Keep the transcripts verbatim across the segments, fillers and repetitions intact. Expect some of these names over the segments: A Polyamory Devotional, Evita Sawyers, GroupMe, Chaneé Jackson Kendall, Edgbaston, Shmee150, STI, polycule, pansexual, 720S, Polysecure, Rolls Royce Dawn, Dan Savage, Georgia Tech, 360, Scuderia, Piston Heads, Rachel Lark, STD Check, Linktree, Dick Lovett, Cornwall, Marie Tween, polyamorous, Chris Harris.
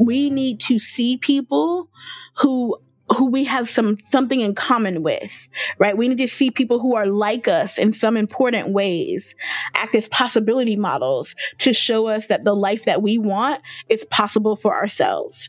we need to see people who who we have some something in common with, right? We need to see people who are like us in some important ways, act as possibility models to show us that the life that we want is possible for ourselves.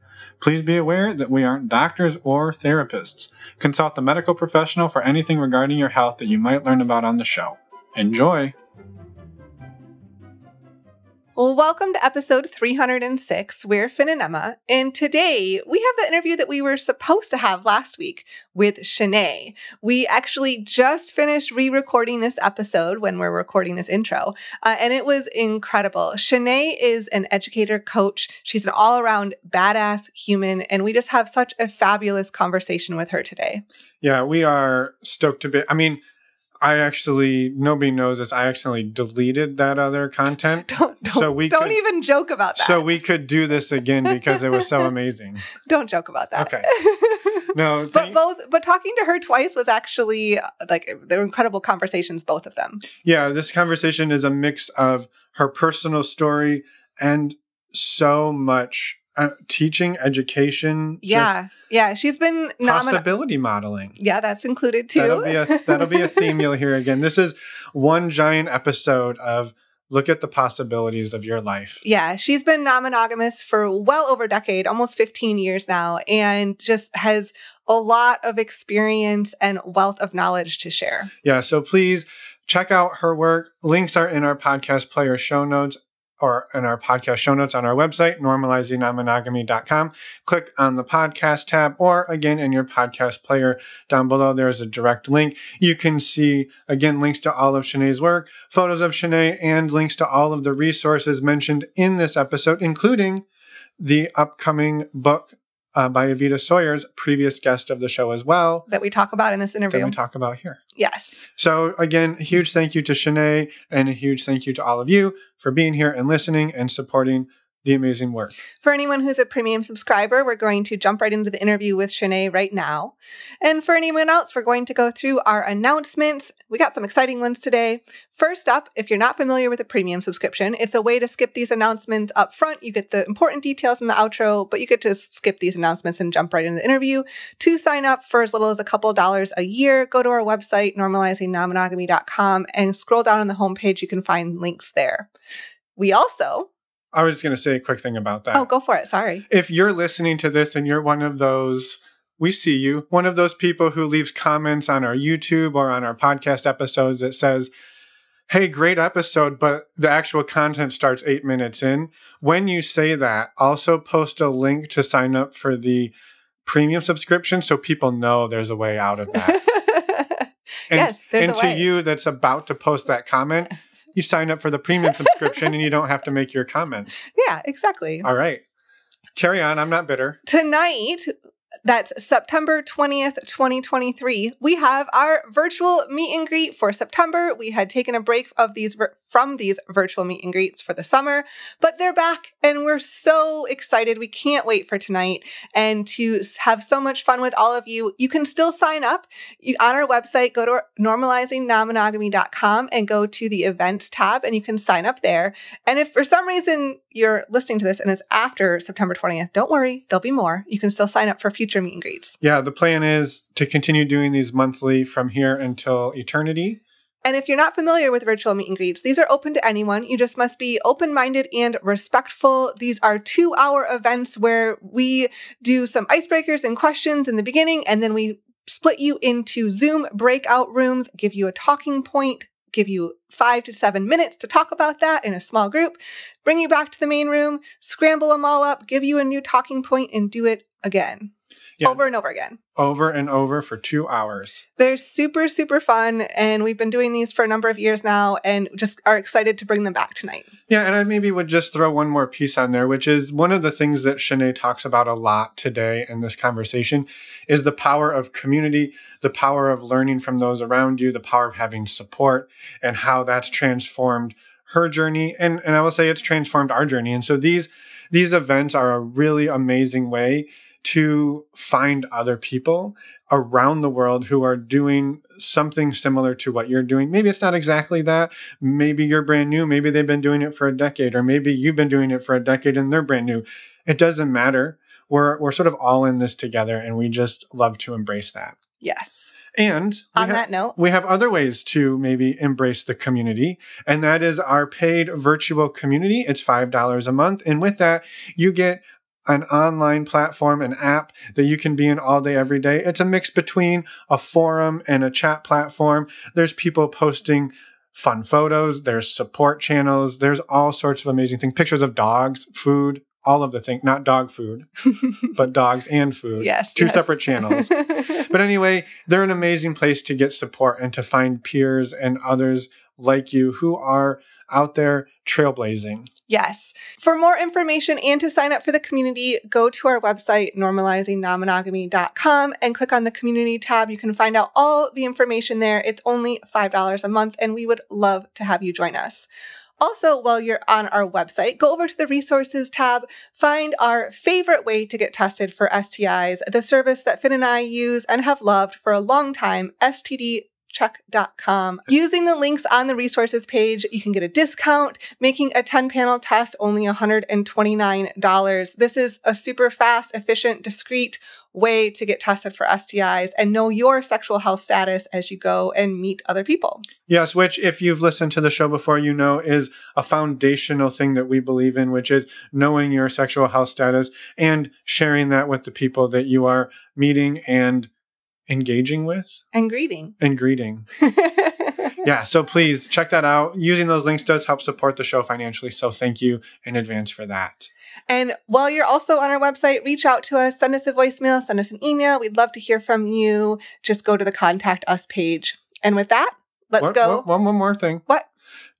Please be aware that we aren't doctors or therapists. Consult a medical professional for anything regarding your health that you might learn about on the show. Enjoy! Well, welcome to episode three hundred six. We're Finn and Emma, and today we have the interview that we were supposed to have last week with Chaneé. We actually just finished re-recording this episode when we're recording this intro, uh, and it was incredible. Chaneé is an educator, coach. She's an all-around badass human, and we just have such a fabulous conversation with her today. Yeah, we are stoked to be... I mean... I actually, nobody knows this, I actually deleted that other content. Don't, don't, so we don't could, even joke about that. So we could do this again because it was so amazing. Don't joke about that. Okay. No, but th- both, but talking to her twice was actually, like, they were incredible conversations, both of them. Yeah, this conversation is a mix of her personal story and so much Uh, teaching, education. Yeah. Yeah. She's been non- possibility modeling. Yeah. That's included too. That'll be a, that'll be a theme you'll hear again. This is one giant episode of look at the possibilities of your life. Yeah. She's been non-monogamous for well over a decade, almost fifteen years now, and just has a lot of experience and wealth of knowledge to share. Yeah. So please check out her work. Links are in our podcast player show notes. Or in our podcast show notes on our website, normalizing non monogamy dot com. Click on the podcast tab, or again, in your podcast player down below, there's a direct link. You can see, again, links to all of Chaneé's work, photos of Chaneé, and links to all of the resources mentioned in this episode, including the upcoming book uh, by Evita Sawyers, previous guest of the show as well. That we talk about in this interview. That we talk about here. Yes. So again, a huge thank you to Chaneé, and a huge thank you to all of you for being here and listening and supporting the amazing work. For anyone who's a premium subscriber, we're going to jump right into the interview with Chaneé right now. And for anyone else, we're going to go through our announcements. We got some exciting ones today. First up, if you're not familiar with a premium subscription, it's a way to skip these announcements up front. You get the important details in the outro, but you get to skip these announcements and jump right into the interview. To sign up for as little as a couple dollars a year, go to our website, normalizing non monogamy dot com, and scroll down on the homepage. You can find links there. We also... I was just going to say a quick thing about that. Oh, go for it. Sorry. If you're listening to this and you're one of those, we see you, one of those people who leaves comments on our YouTube or on our podcast episodes that says, hey, great episode, but the actual content starts eight minutes in. When you say that, also post a link to sign up for the premium subscription so people know there's a way out of that. and, yes, there's and a way. And to you that's about to post that comment, you sign up for the premium subscription and you don't have to make your comments. Yeah, exactly. All right. Carry on. I'm not bitter. Tonight, that's September twentieth, twenty twenty-three, we have our virtual meet and greet for September. We had taken a break of these from these virtual meet and greets for the summer, but they're back and we're so excited. We can't wait for tonight and to have so much fun with all of you. You can still sign up you, on our website. Go to normalizing non monogamy dot com and go to the events tab and you can sign up there. And if for some reason you're listening to this and it's after September twentieth, don't worry, there'll be more. You can still sign up for future meet and greets. Yeah, the plan is to continue doing these monthly from here until eternity. And if you're not familiar with virtual meet and greets, these are open to anyone. You just must be open-minded and respectful. These are two-hour events where we do some icebreakers and questions in the beginning, and then we split you into Zoom breakout rooms, give you a talking point, give you five to seven minutes to talk about that in a small group, bring you back to the main room, scramble them all up, give you a new talking point, and do it again. Yeah. Over and over again. Over and over for two hours. They're super, super fun. And we've been doing these for a number of years now and just are excited to bring them back tonight. Yeah. And I maybe would just throw one more piece on there, which is one of the things that Chaneé talks about a lot today in this conversation is the power of community, the power of learning from those around you, the power of having support, and how that's transformed her journey. And, and I will say it's transformed our journey. And so these, these events are a really amazing way to find other people around the world who are doing something similar to what you're doing. Maybe it's not exactly that. Maybe you're brand new. Maybe they've been doing it for a decade, or maybe you've been doing it for a decade and they're brand new. It doesn't matter. We're we're sort of all in this together, and we just love to embrace that. Yes. And on ha- that note, we have other ways to maybe embrace the community, and that is our paid virtual community. It's five dollars a month. And with that, you get an online platform, an app that you can be in all day, every day. It's a mix between a forum and a chat platform. There's people posting fun photos. There's support channels. There's all sorts of amazing things. Pictures of dogs, food, all of the things. Not dog food, but dogs and food. Yes. Two yes. separate channels. But anyway, they're an amazing place to get support and to find peers and others like you who are out there trailblazing. Yes. For more information and to sign up for the community, go to our website, normalizing non monogamy dot com, and click on the community tab. You can find out all the information there. It's only five dollars a month, and we would love to have you join us. Also, while you're on our website, go over to the resources tab, find our favorite way to get tested for S T Is, the service that Finn and I use and have loved for a long time, S T D Check dot com. Using the links on the resources page, you can get a discount, making a ten panel test only one hundred twenty-nine dollars. This is a super fast, efficient, discreet way to get tested for S T Is and know your sexual health status as you go and meet other people. Yes, which if you've listened to the show before, you know is a foundational thing that we believe in, which is knowing your sexual health status and sharing that with the people that you are meeting and engaging with and greeting and greeting. Yeah. So please check that out. Using those links does help support the show financially. So thank you in advance for that. And while you're also on our website, reach out to us, send us a voicemail, send us an email. We'd love to hear from you. Just go to the contact us page. And with that, let's what, go. What, one, one more thing. What?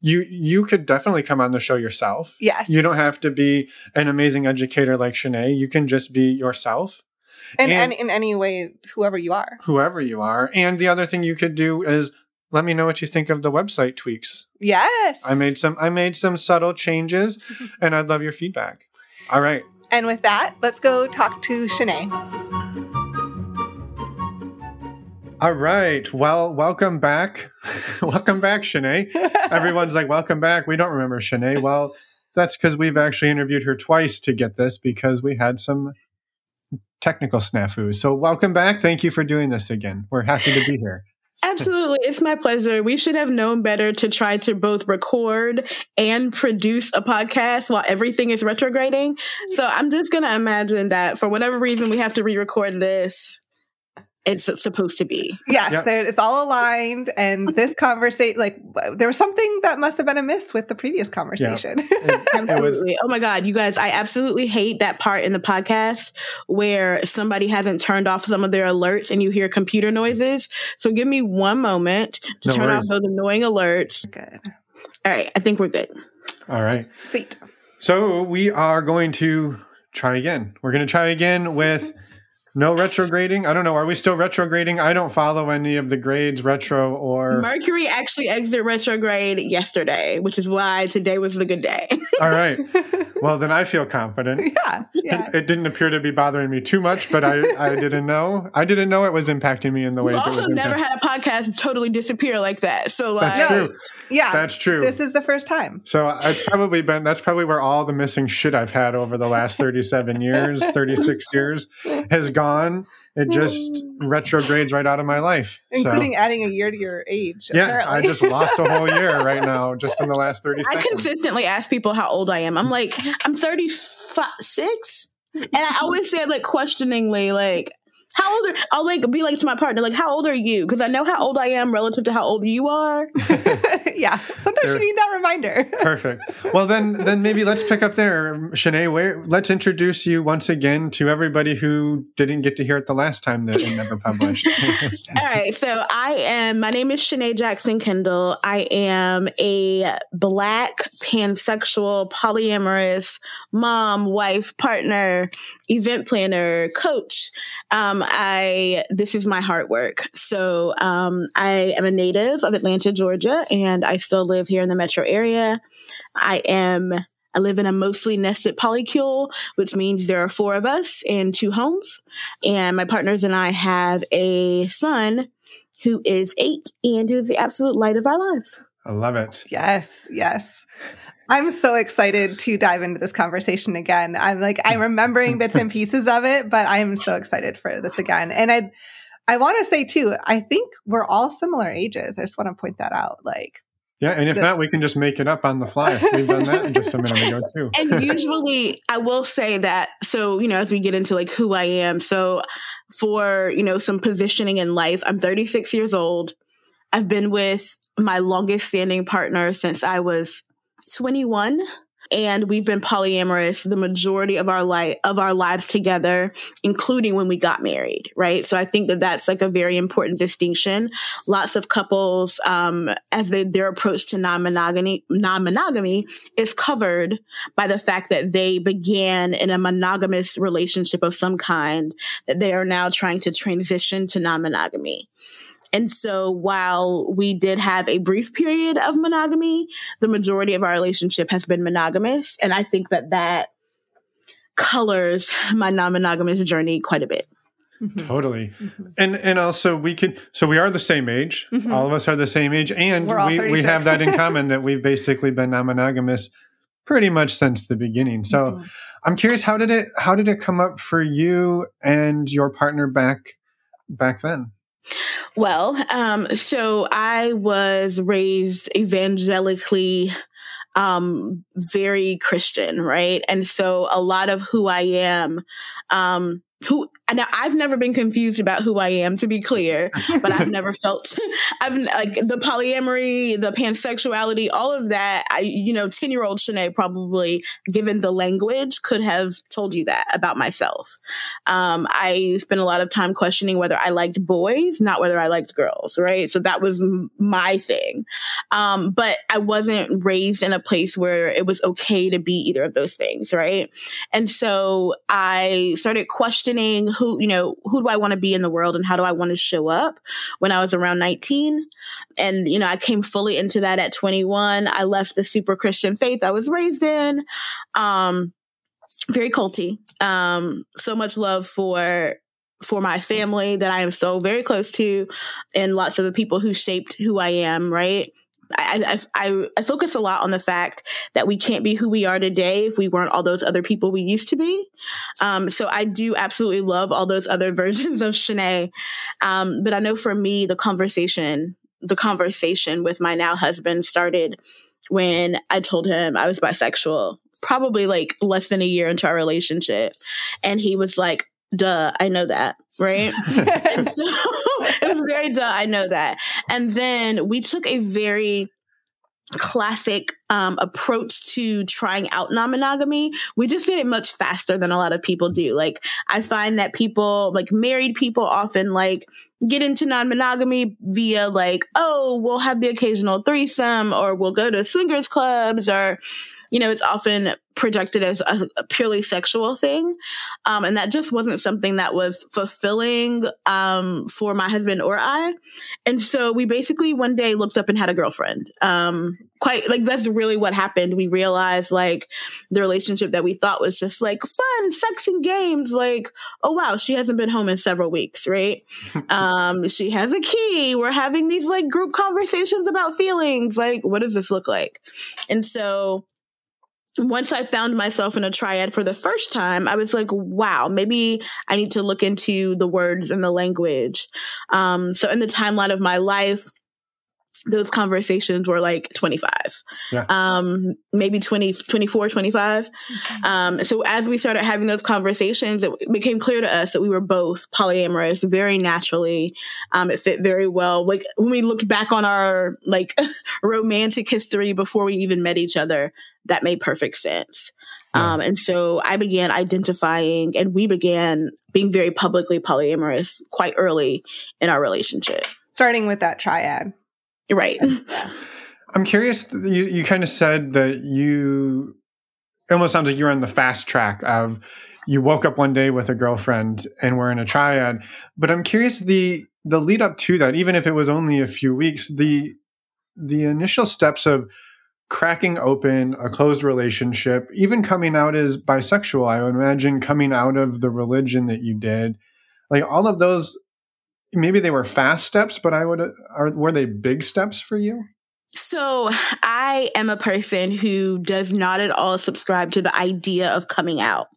You you could definitely come on the show yourself. Yes. You don't have to be an amazing educator like Chaneé. You can just be yourself. And, and, and in any way, whoever you are. Whoever you are. And the other thing you could do is let me know what you think of the website tweaks. Yes. I made some I made some subtle changes, and I'd love your feedback. All right. And with that, let's go talk to Chaneé. All right. Well, welcome back. Welcome back, Chaneé. Everyone's like, welcome back. We don't remember Chaneé. Well, that's because we've actually interviewed her twice to get this because we had some technical snafu. So welcome back. Thank you for doing this again. We're happy to be here. Absolutely. It's my pleasure. We should have known better to try to both record and produce a podcast while everything is retrograding. So I'm just going to imagine that for whatever reason we have to re-record this. It's supposed to be. Yes, yep. It's all aligned. And this conversation, like, there was something that must have been amiss with the previous conversation. Yep. It, it was- oh my God, you guys, I absolutely hate that part in the podcast where somebody hasn't turned off some of their alerts and you hear computer noises. So give me one moment to no turn worries. off those annoying alerts. Good. All right, I think we're good. All right. Sweet. So we are going to try again. We're going to try again with... No retrograding? I don't know. Are we still retrograding? I don't follow any of the grades, retro or... Mercury actually exited retrograde yesterday, which is why today was the good day. All right. Well, then I feel confident. Yeah. yeah. It, it didn't appear to be bothering me too much, but I, I didn't know. I didn't know it was impacting me in the way... We've also never had a podcast totally disappear like that. So like... That's true. Yeah. That's true. This is the first time. So I've probably been... That's probably where all the missing shit I've had over the last thirty-seven years, thirty-six years has gone. On, it just retrogrades right out of my life. Including so. adding a year to your age. Yeah, apparently. I just lost a whole year right now just in the last thirty seconds. I consistently ask people how old I am. I'm like, I'm thirty-six? And I always say, like, questioningly, like, How old are I'll like be like to my partner, like, how old are you? Because I know how old I am relative to how old you are. Yeah. Sometimes there, you need that reminder. Perfect. Well, then then maybe let's pick up there. Chaneé, where, let's introduce you once again to everybody who didn't get to hear it the last time that we never published. All right. So I am, my name is Chaneé Jackson Kendall. I am a Black, pansexual, polyamorous mom, wife, partner, event planner, coach. Um, I this is my heart work. So um, I am a native of Atlanta, Georgia, and I still live here in the metro area. I am I live in a mostly nested polycule, which means there are four of us in two homes, and my partners and I have a son who is eight and who is the absolute light of our lives. I love it. Yes, yes. I'm so excited to dive into this conversation again. I'm like, I'm remembering bits and pieces of it, but I'm so excited for this again. And I, I want to say too, I think we're all similar ages. I just want to point that out. Like, yeah. And if this, not, we can just make it up on the fly. We've done that in just a minute ago too. And usually I will say that. So, you know, as we get into like who I am, so for, you know, some positioning in life, I'm thirty-six years old. I've been with my longest standing partner since I was twenty-one, and we've been polyamorous the majority of our life of our lives together, including when we got married, right? So I think that that's like a very important distinction. Lots of couples, um, as they, their approach to non-monogamy, non-monogamy is covered by the fact that they began in a monogamous relationship of some kind, that they are now trying to transition to non-monogamy. And so while we did have a brief period of monogamy, the majority of our relationship has been monogamous. And I think that that colors my non-monogamous journey quite a bit. Mm-hmm. Totally. Mm-hmm. And and also we can, so we are the same age. Mm-hmm. All of us are the same age. And we, we have that in common that we've basically been non-monogamous pretty much since the beginning. So mm-hmm. I'm curious, how did it, how did it come up for you and your partner back back then? Well, um, so I was raised evangelically, um, very Christian, right? And so a lot of who I am, um, who, now I've never been confused about who I am, to be clear, but I've never felt, I've like the polyamory, the pansexuality, all of that. I, you know, ten year old Chaneé probably, given the language, could have told you that about myself. Um, I spent a lot of time questioning whether I liked boys, not whether I liked girls, right? So that was m- my thing. Um, but I wasn't raised in a place where it was okay to be either of those things, right? And so I started questioning who, you know, who do I want to be in the world and how do I want to show up when I was around nineteen. And, you know, I came fully into that at twenty-one. I left the super Christian faith I was raised in. Um, very culty. Um, so much love for, for my family that I am so very close to, and lots of the people who shaped who I am, right? I, I, I focus a lot on the fact that we can't be who we are today if we weren't all those other people we used to be. Um, so I do absolutely love all those other versions of Chaneé. Um, but I know for me, the conversation, the conversation with my now husband started when I told him I was bisexual, probably like less than a year into our relationship. And he was like, duh, I know that, right? And so it was very duh, I know that. And then we took a very classic um, approach to trying out non-monogamy. We just did it much faster than a lot of people do. Like, I find that people, like married people, often like get into non-monogamy via like, oh, we'll have the occasional threesome, or we'll go to swingers clubs, or, you know, it's often projected as a, a purely sexual thing. Um, and that just wasn't something that was fulfilling um, for my husband or I. And so we basically one day looked up and had a girlfriend. Um, quite like that's really what happened. We realized like the relationship that we thought was just like fun, sex and games. Like, oh, wow, she hasn't been home in several weeks, right? Um, she has a key. We're having these like group conversations about feelings. Like, what does this look like? And so once I found myself in a triad for the first time, I was like, wow, maybe I need to look into the words and the language. Um, so in the timeline of my life, those conversations were like twenty-five, yeah. um, maybe twenty, twenty-four, twenty-five. Um, so as we started having those conversations, it became clear to us that we were both polyamorous very naturally. Um, it fit very well. Like when we looked back on our like romantic history before we even met each other, that made perfect sense. Yeah. Um, and so I began identifying and we began being very publicly polyamorous quite early in our relationship. Starting with that triad. Right. I'm curious, you, you kind of said that you, it almost sounds like you were on the fast track of you woke up one day with a girlfriend and we're in a triad. But I'm curious, the the lead up to that, even if it was only a few weeks, the the initial steps of cracking open a closed relationship, even coming out as bisexual, I would imagine coming out of the religion that you did, like all of those, maybe they were fast steps, but I would, are, were they big steps for you? So I am a person who does not at all subscribe to the idea of coming out.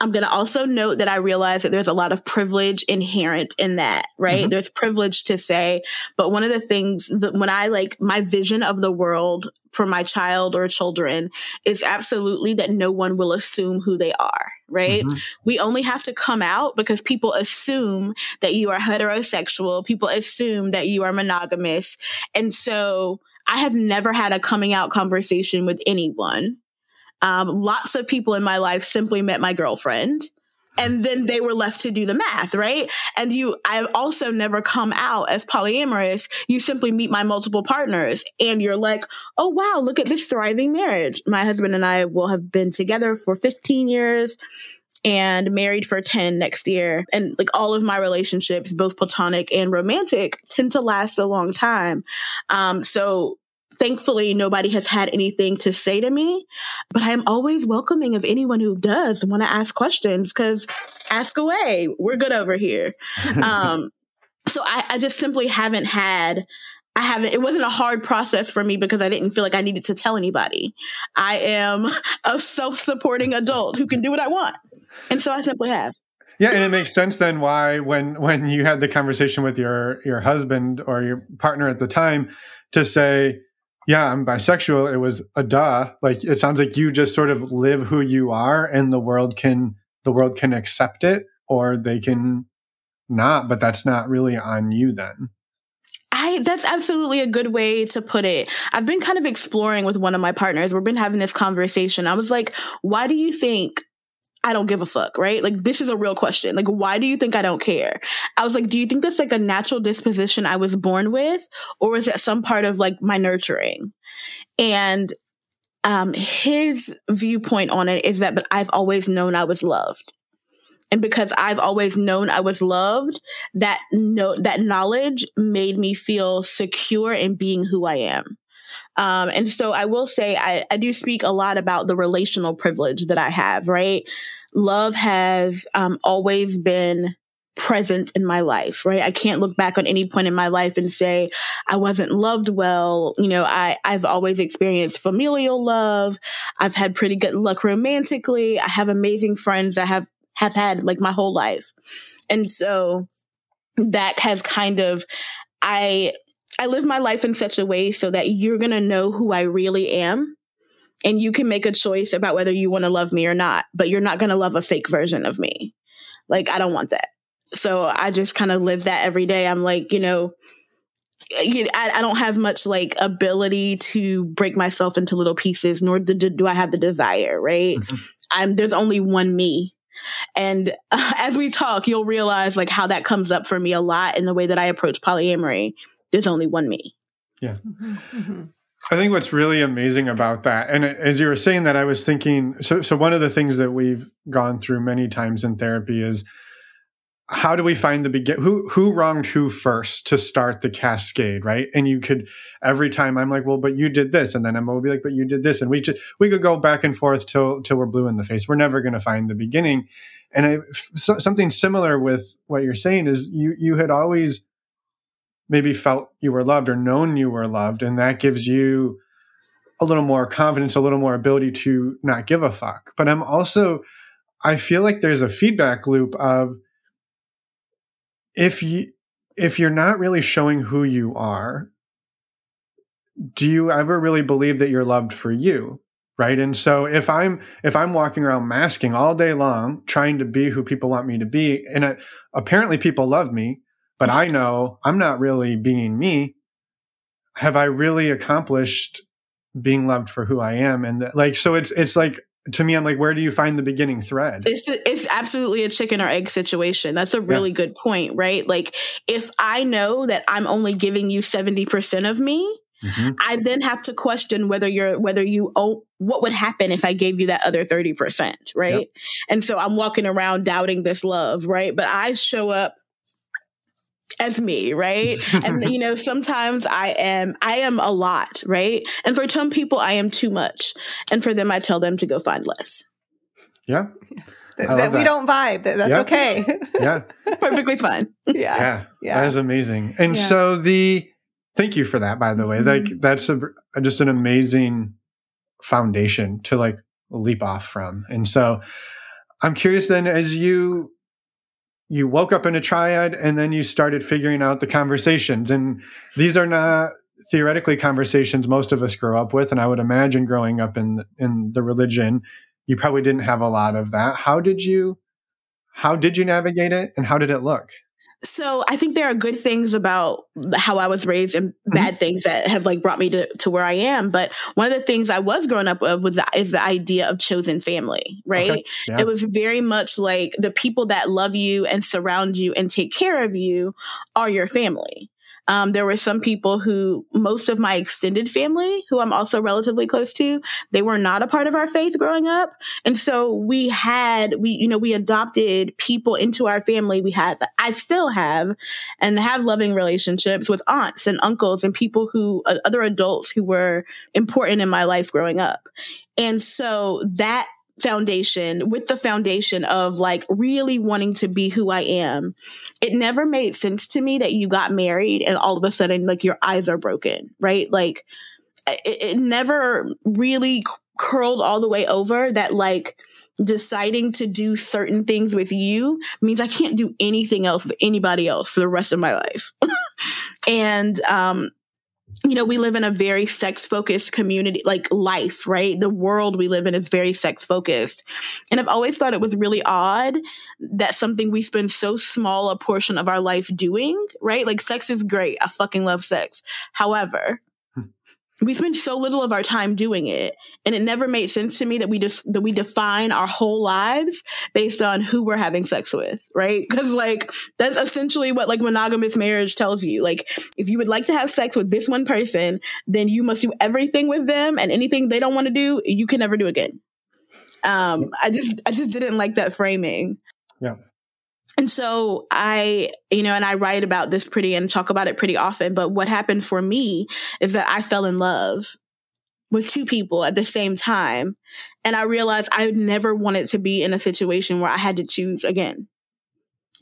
I'm going to also note that I realize that there's a lot of privilege inherent in that, right? Mm-hmm. There's privilege to say, but one of the things that when I like my vision of the world for my child or children is absolutely that no one will assume who they are, right? Mm-hmm. We only have to come out because people assume that you are heterosexual. People assume that you are monogamous. And so I have never had a coming out conversation with anyone. Um, lots of people in my life simply met my girlfriend and then they were left to do the math, right? And you, I've also never come out as polyamorous. You simply meet my multiple partners and you're like, oh, wow, look at this thriving marriage. My husband and I will have been together for fifteen years and married for ten next year. And like all of my relationships, both platonic and romantic, tend to last a long time. Um, so thankfully, nobody has had anything to say to me, but I am always welcoming of anyone who does want to ask questions because ask away. We're good over here. um, so I, I just simply haven't had, I haven't, it wasn't a hard process for me because I didn't feel like I needed to tell anybody. I am a self-supporting adult who can do what I want. And so I simply have. Yeah, and it makes sense then why when when you had the conversation with your your husband or your partner at the time to say, yeah, I'm bisexual. It was a duh. Like it sounds like you just sort of live who you are, and the world can the world can accept it, or they can not. But that's not really on you then. I that's absolutely a good way to put it. I've been kind of exploring with one of my partners. We've been having this conversation. I was like, why do you think I don't give a fuck, right? Like, this is a real question. Like, why do you think I don't care? I was like, do you think that's like a natural disposition I was born with? Or is that some part of like my nurturing? And um, his viewpoint on it is that, but I've always known I was loved. And because I've always known I was loved, that no, that knowledge made me feel secure in being who I am. Um, and so I will say I, I do speak a lot about the relational privilege that I have, right? Love has um, always been present in my life, right? I can't look back on any point in my life and say I wasn't loved well. You know, I, I've always experienced familial love. I've had pretty good luck romantically. I have amazing friends that have, have had like my whole life. And so that has kind of, I... I live my life in such a way so that you're going to know who I really am and you can make a choice about whether you want to love me or not, but you're not going to love a fake version of me. Like, I don't want that. So I just kind of live that every day. I'm like, you know, I, I don't have much like ability to break myself into little pieces, nor do, do I have the desire, right? Mm-hmm. I'm, there's only one me. And uh, as we talk, you'll realize like how that comes up for me a lot in the way that I approach polyamory. There's only one me. Yeah. Mm-hmm. I think what's really amazing about that, and as you were saying that, I was thinking, so so one of the things that we've gone through many times in therapy is how do we find the begin, who, who wronged who first to start the cascade, right? And you could, every time I'm like, well, but you did this. And then Emma will be like, but you did this. And we just, we could go back and forth till, till we're blue in the face. We're never going to find the beginning. And I, so, something similar with what you're saying is you, you had always maybe felt you were loved or known you were loved. And that gives you a little more confidence, a little more ability to not give a fuck. But I'm also, I feel like there's a feedback loop of if you, if you're not really showing who you are, do you ever really believe that you're loved for you? Right. And so if I'm, if I'm walking around masking all day long, trying to be who people want me to be, and I, apparently people love me, but I know I'm not really being me. Have I really accomplished being loved for who I am? And like, so it's, it's like, to me, I'm like, where do you find the beginning thread? It's it's absolutely a chicken or egg situation. That's a really yeah. good point, right? Like, if I know that I'm only giving you seventy percent of me, mm-hmm. I then have to question whether you're, whether you owe, what would happen if I gave you that other thirty percent, right? Yep. And so I'm walking around doubting this love, right? But I show up as me, right? And, you know, sometimes I am, I am a lot, right? And for some people, I am too much. And for them, I tell them to go find less. Yeah. Th- that, that we don't vibe. That, that's yep. okay. Yeah. Perfectly fine. Yeah. Yeah. yeah. That is amazing. And yeah. so the, thank you for that, by the way. Mm-hmm. Like, that's a, just an amazing foundation to like leap off from. And so I'm curious then, as you, you woke up in a triad and then you started figuring out the conversations. And these are not theoretically conversations most of us grow up with. And I would imagine growing up in, in the religion, you probably didn't have a lot of that. How did you, how did you navigate it, and how did it look? So I think there are good things about how I was raised and bad things that have like brought me to, to where I am. But one of the things I was growing up with was the, is the idea of chosen family, right? Okay. Yeah. It was very much like the people that love you and surround you and take care of you are your family. Um, there were some people who, most of my extended family, who I'm also relatively close to, they were not a part of our faith growing up. And so we had, we, you know, we adopted people into our family. We had, I still have and have loving relationships with aunts and uncles and people who, uh, other adults who were important in my life growing up. And so that foundation, with the foundation of like really wanting to be who I am, it never made sense to me that you got married and all of a sudden like your eyes are broken, right? Like it, it never really curled all the way over that like deciding to do certain things with you means I can't do anything else with anybody else for the rest of my life. And um you know, we live in a very sex-focused community, like life, right? The world we live in is very sex-focused. And I've always thought it was really odd that something we spend so small a portion of our life doing, right? Like, sex is great. I fucking love sex. However, we spend so little of our time doing it. And it never made sense to me that we just, that we define our whole lives based on who we're having sex with, right? Because like, that's essentially what like monogamous marriage tells you. Like, if you would like to have sex with this one person, then you must do everything with them, and anything they don't want to do, you can never do again. Um, I just, I just didn't like that framing. Yeah. And so I, you know, and I write about this pretty and talk about it pretty often. But what happened for me is that I fell in love with two people at the same time. And I realized I never wanted to be in a situation where I had to choose again.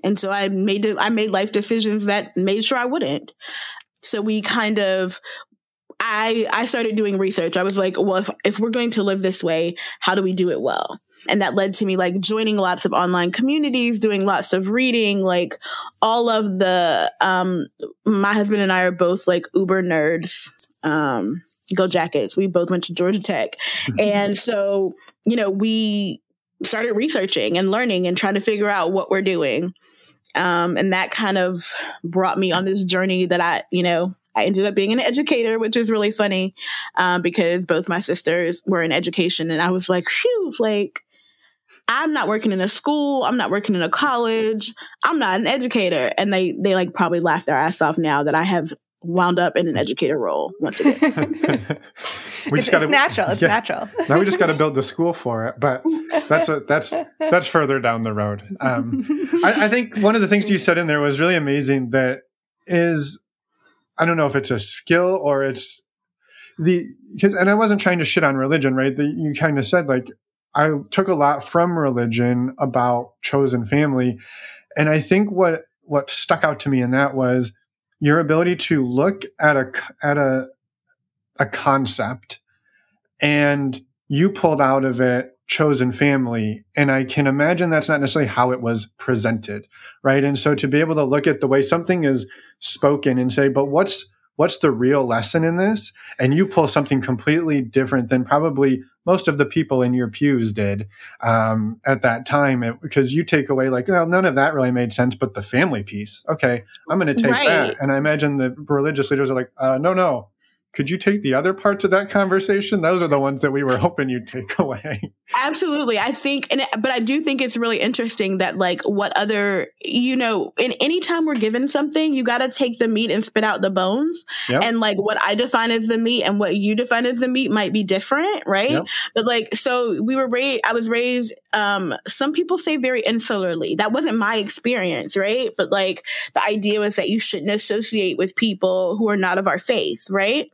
And so I made it, I made life decisions that made sure I wouldn't. So we kind of, I, I started doing research. I was like, well, if, if we're going to live this way, how do we do it well? And that led to me like joining lots of online communities, doing lots of reading, like all of the, um, my husband and I are both like Uber nerds, um, go Jackets. We both went to Georgia Tech. And so, you know, we started researching and learning and trying to figure out what we're doing. Um, and that kind of brought me on this journey that I, you know, I ended up being an educator, which is really funny, um, because both my sisters were in education, and I was like, phew, like, I'm not working in a school. I'm not working in a college. I'm not an educator. And they, they like probably laugh their ass off now that I have wound up in an educator role once again. We just it's, gotta, it's natural. It's yeah, natural. Now we just got to build the school for it, but that's a, that's that's further down the road. Um, I, I think one of the things you said in there was really amazing. That is, I don't know if it's a skill or it's the because. And I wasn't trying to shit on religion, right? That you kind of said like I took a lot from religion about chosen family, and I think what what stuck out to me in that was your ability to look at a at a a concept, and you pulled out of it chosen family. And I can imagine that's not necessarily how it was presented, right? And so to be able to look at the way something is spoken and say, but what's what's the real lesson in this? And you pull something completely different than probably most of the people in your pews did um, at that time, because you take away like, well, none of that really made sense, but the family piece. Okay, I'm going to take right. that. And I imagine the religious leaders are like, uh, no, no. Could you take the other parts of that conversation? Those are the ones that we were hoping you'd take away. Absolutely. I think, and but I do think it's really interesting that like what other, you know, in any time we're given something, you got to take the meat and spit out the bones. Yep. And like what I define as the meat and what you define as the meat might be different. Right. Yep. But like, so we were raised, I was raised, um, some people say very insularly. That wasn't my experience. Right. But like the idea was that you shouldn't associate with people who are not of our faith. Right.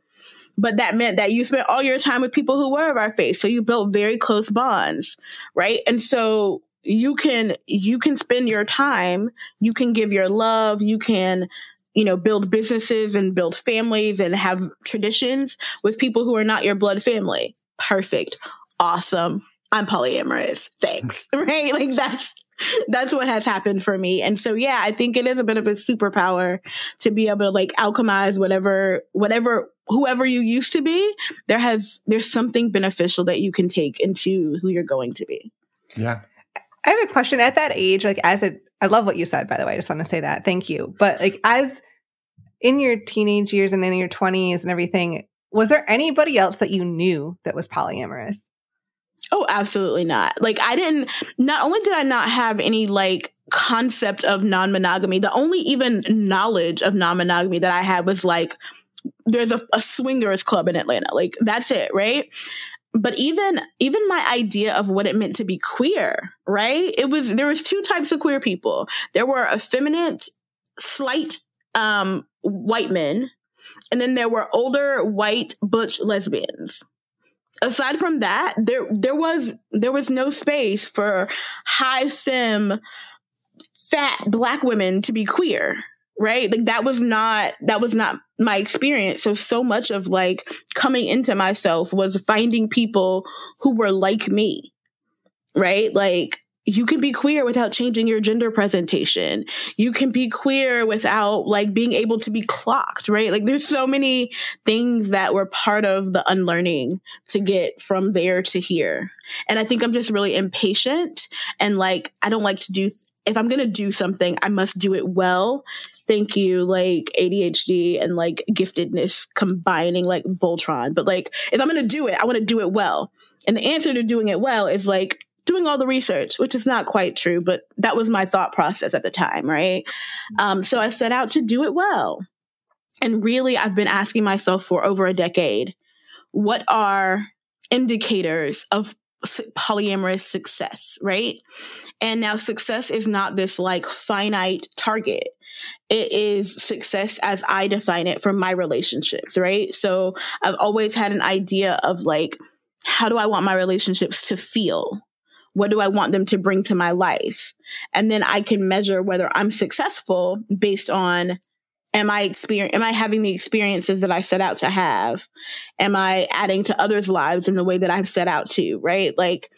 But that meant that you spent all your time with people who were of our faith. So you built very close bonds, right? And so you can, you can spend your time, you can give your love, you can, you know, build businesses and build families and have traditions with people who are not your blood family. Perfect. Awesome. I'm polyamorous. Thanks. Right? Like that's, that's what has happened for me. And so, yeah, I think it is a bit of a superpower to be able to like alchemize whatever, whatever, whoever you used to be, there has, there's something beneficial that you can take into who you're going to be. Yeah. I have a question at that age, like as a, I love what you said, by the way, I just want to say that. Thank you. But like, as in your teenage years and then in your twenties and everything, was there anybody else that you knew that was polyamorous? Oh, absolutely not. Like I didn't, not only did I not have any like concept of non-monogamy, the only even knowledge of non-monogamy that I had was like, there's a, a swingers club in Atlanta. Like that's it. Right. But even, even my idea of what it meant to be queer, right. It was, there was two types of queer people. There were effeminate, slight, um, white men. And then there were older white butch lesbians. Aside from that, there there was there was no space for high femme, fat black women to be queer, right? Like that was not that was not my experience. So so much of like coming into myself was finding people who were like me, right? Like you can be queer without changing your gender presentation. You can be queer without like being able to be clocked, right? Like there's so many things that were part of the unlearning to get from there to here. And I think I'm just really impatient and like, I don't like to do, if I'm going to do something, I must do it well. Thank you. Like A D H D and like giftedness combining like Voltron. But like, if I'm going to do it, I want to do it well. And the answer to doing it well is like, doing all the research, which is not quite true, but that was my thought process at the time, right? Um, so I set out to do it well. And really, I've been asking myself for over a decade, what are indicators of polyamorous success, right? And now success is not this like finite target. It is success as I define it for my relationships, right? So I've always had an idea of like, how do I want my relationships to feel? What do I want them to bring to my life? And then I can measure whether I'm successful based on, am I experience, am I having the experiences that I set out to have? Am I adding to others' lives in the way that I've set out to, right? Like,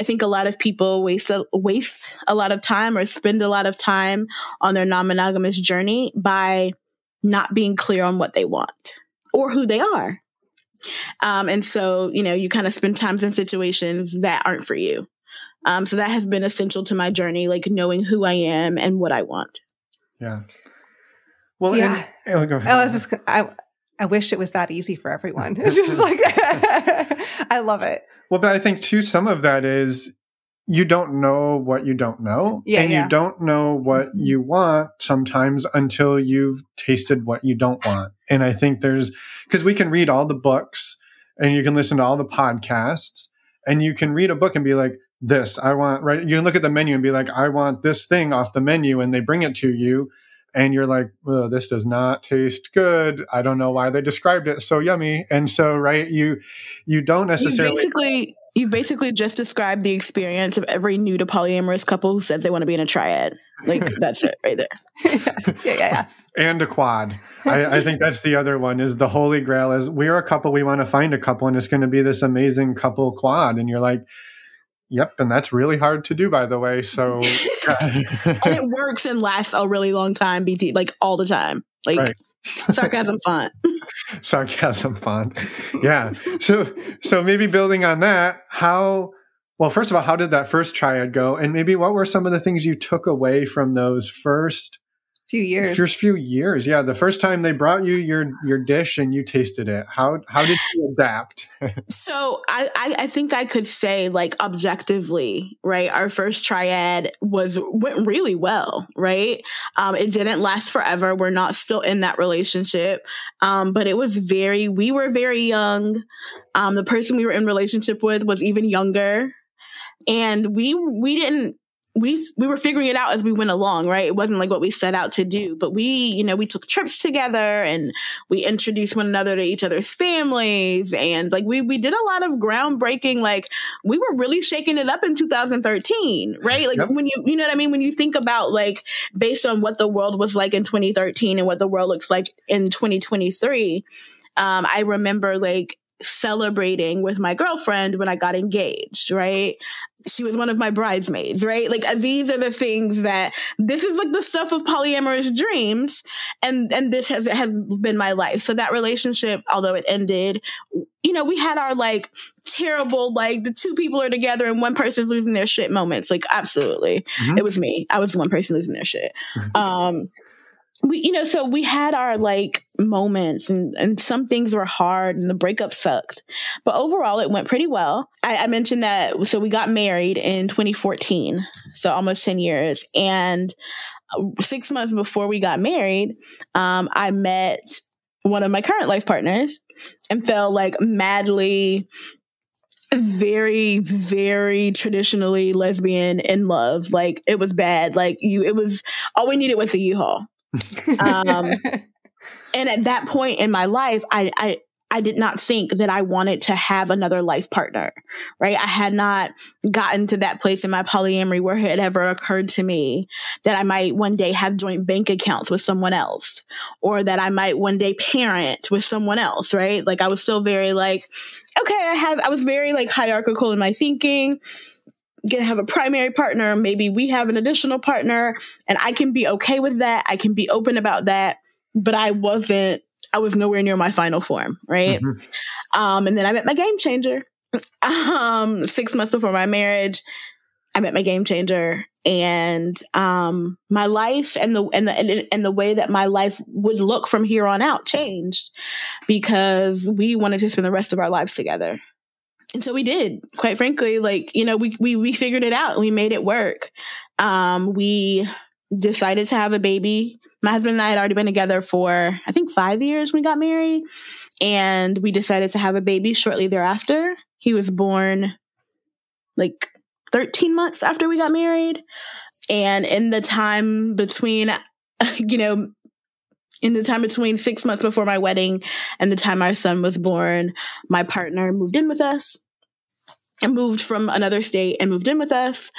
I think a lot of people waste a, waste a lot of time or spend a lot of time on their non-monogamous journey by not being clear on what they want or who they are. Um, and so, you know, you kind of spend times in situations that aren't for you. Um, so that has been essential to my journey, like knowing who I am and what I want. Yeah. Well, yeah. And, oh, go ahead. I was just, I, I wish it was that easy for everyone. It's just like, I love it. Well, but I think too, some of that is you don't know what you don't know. Yeah, and yeah. you don't know what you want sometimes until you've tasted what you don't want. And I think there's, because we can read all the books and you can listen to all the podcasts and you can read a book and be like, this I want, right? You can look at the menu and be like, I want this thing off the menu, and they bring it to you and you're like, well, this does not taste good. I don't know why they described it so yummy. And so, right, you you don't necessarily you basically you basically just described the experience of every new to polyamorous couple who says they want to be in a triad. Like that's it right there. yeah, yeah, yeah. And a quad. I, I think that's the other one is the holy grail is we're a couple, we want to find a couple, and it's going to be this amazing couple quad. And you're like, yep, and that's really hard to do, by the way. So, and it works and lasts a really long time, B T, like all the time. Like right. sarcasm font. sarcasm font. Yeah. So so maybe building on that, how, well, first of all, how did that first triad go? And maybe what were some of the things you took away from those first few years? First few years. Yeah. The first time they brought you your your dish and you tasted it. How how did you adapt? So I, I, I think I could say, like, objectively, right, our first triad was went really well, right? Um, it didn't last forever. We're not still in that relationship. Um, but it was very, we were very young. Um, the person we were in relationship with was even younger. And we we didn't We we were figuring it out as we went along, right? It wasn't like what we set out to do, but we, you know, we took trips together and we introduced one another to each other's families. And like, we, we did a lot of groundbreaking, like we were really shaking it up in two thousand thirteen, right? Like yep. when you, you know what I mean? When you think about, like, based on what the world was like in twenty thirteen and what the world looks like in twenty twenty-three, um, I remember, like, celebrating with my girlfriend when I got engaged, right? She was one of my bridesmaids, right? Like, these are the things that, this is like the stuff of polyamorous dreams. And, and this has, has been my life. So that relationship, although it ended, you know, we had our, like, terrible, like, the two people are together and one person's losing their shit moments. Like, absolutely. Mm-hmm. It was me. I was the one person losing their shit. Um, We, you know, so we had our, like, moments and, and some things were hard and the breakup sucked, but overall it went pretty well. I, I mentioned that. So we got married in twenty fourteen. So almost ten years, and six months before we got married, um, I met one of my current life partners and fell, like, madly, very, very traditionally lesbian in love. Like, it was bad. Like, you, it was, all we needed was a U-Haul. um, and at that point in my life, I, I, I did not think that I wanted to have another life partner, right? I had not gotten to that place in my polyamory where it ever occurred to me that I might one day have joint bank accounts with someone else, or that I might one day parent with someone else, right? Like, I was still very, like, okay, I have, I was very, like, hierarchical in my thinking. Gonna have a primary partner, maybe we have an additional partner, and I can be okay with that. I can be open about that, but I wasn't, I was nowhere near my final form, right? Mm-hmm. Um, and then I met my game changer. Um, six months before my marriage, I met my game changer, and um, my life and the and the and, and the way that my life would look from here on out changed, because we wanted to spend the rest of our lives together. And so we did, quite frankly, like, you know, we, we, we figured it out and we made it work. Um, we decided to have a baby. My husband and I had already been together for, I think, five years when we got married, and we decided to have a baby shortly thereafter. He was born like thirteen months after we got married. And in the time between, you know, In the time between six months before my wedding and the time our son was born, my partner moved in with us and moved from another state and moved in with us.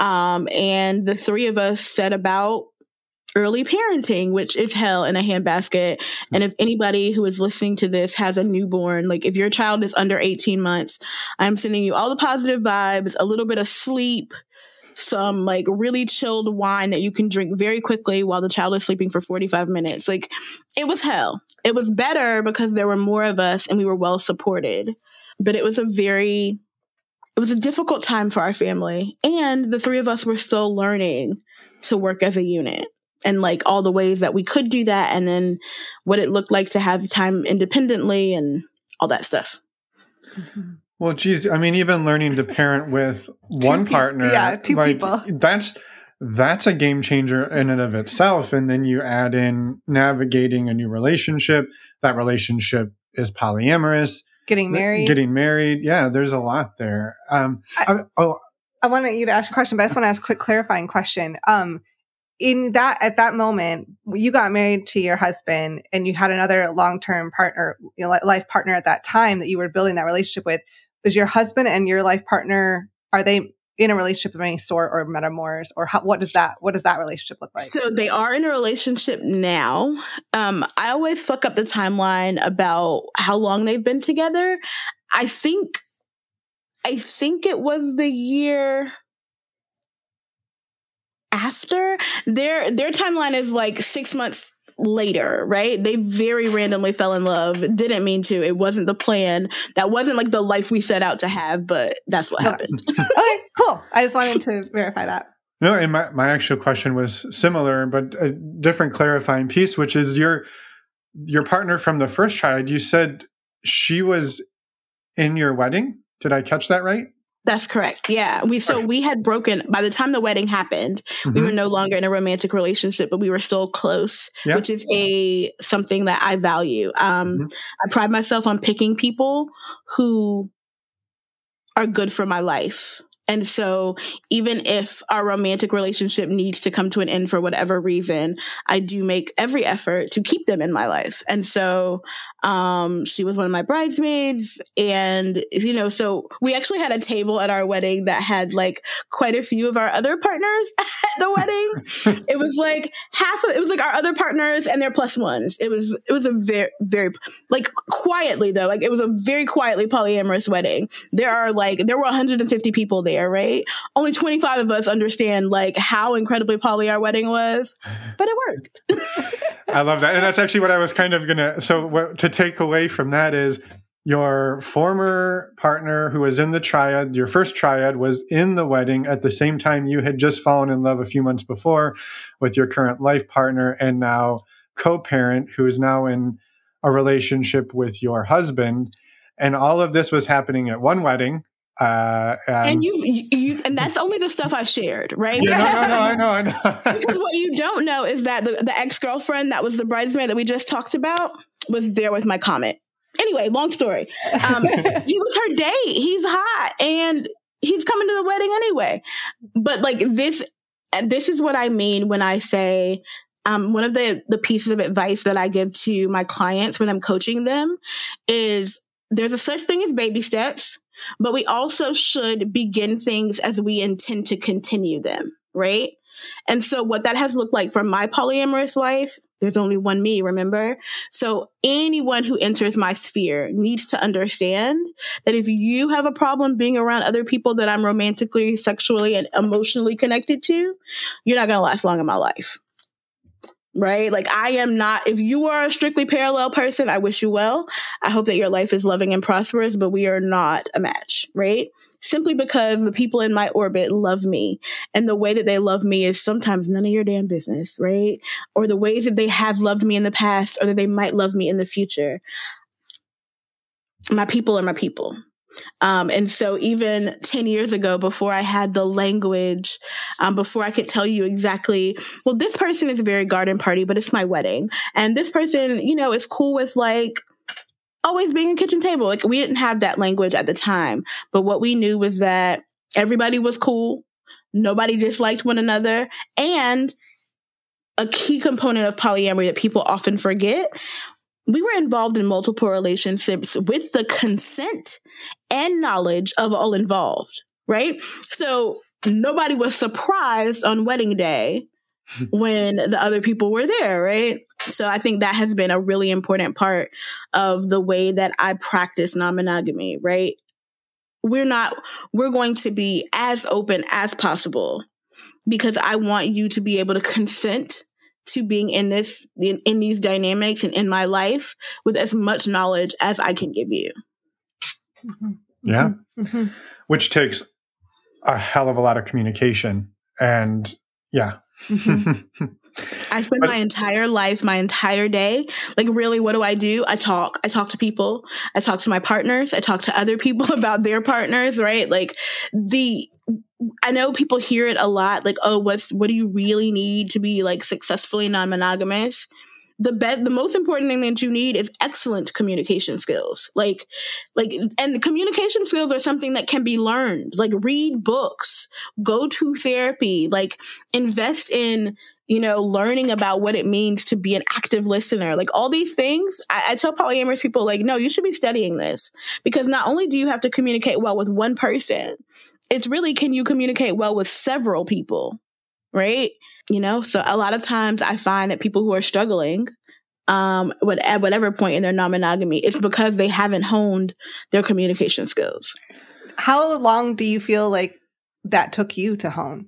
Um, and the three of us set about early parenting, which is hell in a handbasket. And if anybody who is listening to this has a newborn, like, if your child is under eighteen months, I'm sending you all the positive vibes, a little bit of sleep, some, like, really chilled wine that you can drink very quickly while the child is sleeping for forty-five minutes. Like, it was hell. It was better because there were more of us and we were well supported, but it was a very, it was a difficult time for our family. And the three of us were still learning to work as a unit and, like, all the ways that we could do that. And then what it looked like to have time independently and all that stuff. Mm-hmm. Well, geez, I mean, even learning to parent with one people, partner, yeah, two like, people. That's that's a game changer in and of itself. And then you add in navigating a new relationship. That relationship is polyamorous. Getting married. Getting married. Yeah, there's a lot there. Um, I, I, oh, I wanted you to ask a question, but I just want to ask a quick clarifying question. Um, in that, at that moment, you got married to your husband, and you had another long-term partner, you know, life partner at that time that you were building that relationship with. Is your husband and your life partner, are they in a relationship of any sort, or metamors, or how, what does that what does that relationship look like? So they are in a relationship now. Um, I always fuck up the timeline about how long they've been together. I think, I think it was the year after. Their their timeline is like six months later, right? They very randomly fell in love. Didn't mean to. It wasn't the plan. That wasn't like the life we set out to have, but that's what okay. happened. Okay, cool. I just wanted to verify that. No, and my, my actual question was similar, but a different clarifying piece, which is your your partner from the first child, you said she was in your wedding. Did I catch that right? That's correct. Yeah. We, so we had broken, by the time the wedding happened, mm-hmm. we were no longer in a romantic relationship, but we were still close, yeah. which is a, something that I value. Um, mm-hmm. I pride myself on picking people who are good for my life. And so even if our romantic relationship needs to come to an end for whatever reason, I do make every effort to keep them in my life. And so um, she was one of my bridesmaids. And, you know, so we actually had a table at our wedding that had like quite a few of our other partners at the wedding. It was like half of, it was like our other partners and their plus ones. It was, it was a very, very, like quietly though, like it was a very quietly polyamorous wedding. There are like, there were one hundred fifty people there. Right? Only twenty-five of us understand like how incredibly poly our wedding was, but it worked. I love that. And that's actually what I was kind of going to, so what to take away from that is your former partner who was in the triad, your first triad was in the wedding at the same time you had just fallen in love a few months before with your current life partner and now co-parent who is now in a relationship with your husband. And all of this was happening at one wedding. Uh, um, and you, you, and that's only the stuff I've shared, right? Yeah, no, no, no, I know, I know. Because what you don't know is that the, the ex-girlfriend that was the bridesmaid that we just talked about was there with my comment. Anyway, long story. Um, he was her date. He's hot, and he's coming to the wedding anyway. But like this, this is what I mean when I say. Um, one of the the pieces of advice that I give to my clients when I'm coaching them is there's a such thing as baby steps. But we also should begin things as we intend to continue them, right? And so what that has looked like for my polyamorous life, there's only one me, remember? So anyone who enters my sphere needs to understand that if you have a problem being around other people that I'm romantically, sexually, and emotionally connected to, you're not going to last long in my life, right? Like I am not, if you are a strictly parallel person, I wish you well. I hope that your life is loving and prosperous, but we are not a match, right? Simply because the people in my orbit love me. And the way that they love me is sometimes none of your damn business, right? Or the ways that they have loved me in the past or that they might love me in the future. My people are my people. Um, and so even ten years ago, before I had the language, um, before I could tell you exactly, well, this person is a very garden party, but it's my wedding. And this person, you know, is cool with like always being a kitchen table. Like we didn't have that language at the time, but what we knew was that everybody was cool. Nobody disliked one another. And a key component of polyamory that people often forget, we were involved in multiple relationships with the consent and knowledge of all involved, right? So nobody was surprised on wedding day when the other people were there, right? So I think that has been a really important part of the way that I practice non-monogamy, right? We're not, we're going to be as open as possible because I want you to be able to consent to being in this, in, in these dynamics and in my life with as much knowledge as I can give you. Mm-hmm. Yeah. Mm-hmm. Which takes a hell of a lot of communication. And yeah. Mm-hmm. I spend but, my entire life, my entire day, like really, what do I do? I talk, I talk to people, I talk to my partners, I talk to other people about their partners, right? Like the, I know people hear it a lot, like, oh, what's, what do you really need to be like successfully non-monogamous? The be- the most important thing that you need is excellent communication skills. Like, like, and communication skills are something that can be learned. Like read books, go to therapy, like invest in, you know, learning about what it means to be an active listener. Like all these things, I, I tell polyamorous people, like, no, you should be studying this because not only do you have to communicate well with one person, it's really, can you communicate well with several people, right? You know, so a lot of times I find that people who are struggling um, at whatever point in their non-monogamy, it's because they haven't honed their communication skills. How long do you feel like that took you to hone?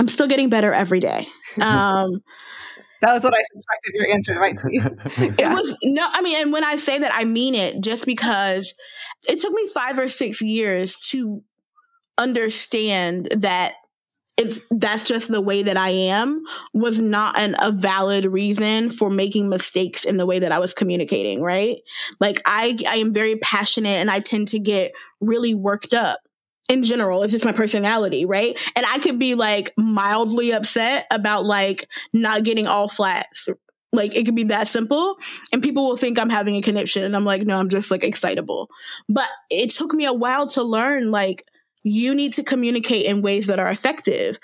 I'm still getting better every day. Um, That was what I suspected your answer might be. Yeah. It was, no, I mean, and when I say that, I mean it, just because it took me five or six years to understand that it's that's just the way that I am was not an, a valid reason for making mistakes in the way that I was communicating, right? Like I, I am very passionate and I tend to get really worked up. In general, it's just my personality, right? And I could be like mildly upset about like not getting all flats. Like it could be that simple. And people will think I'm having a conniption. And I'm like, no, I'm just like excitable. But it took me a while to learn, like, you need to communicate in ways that are effective.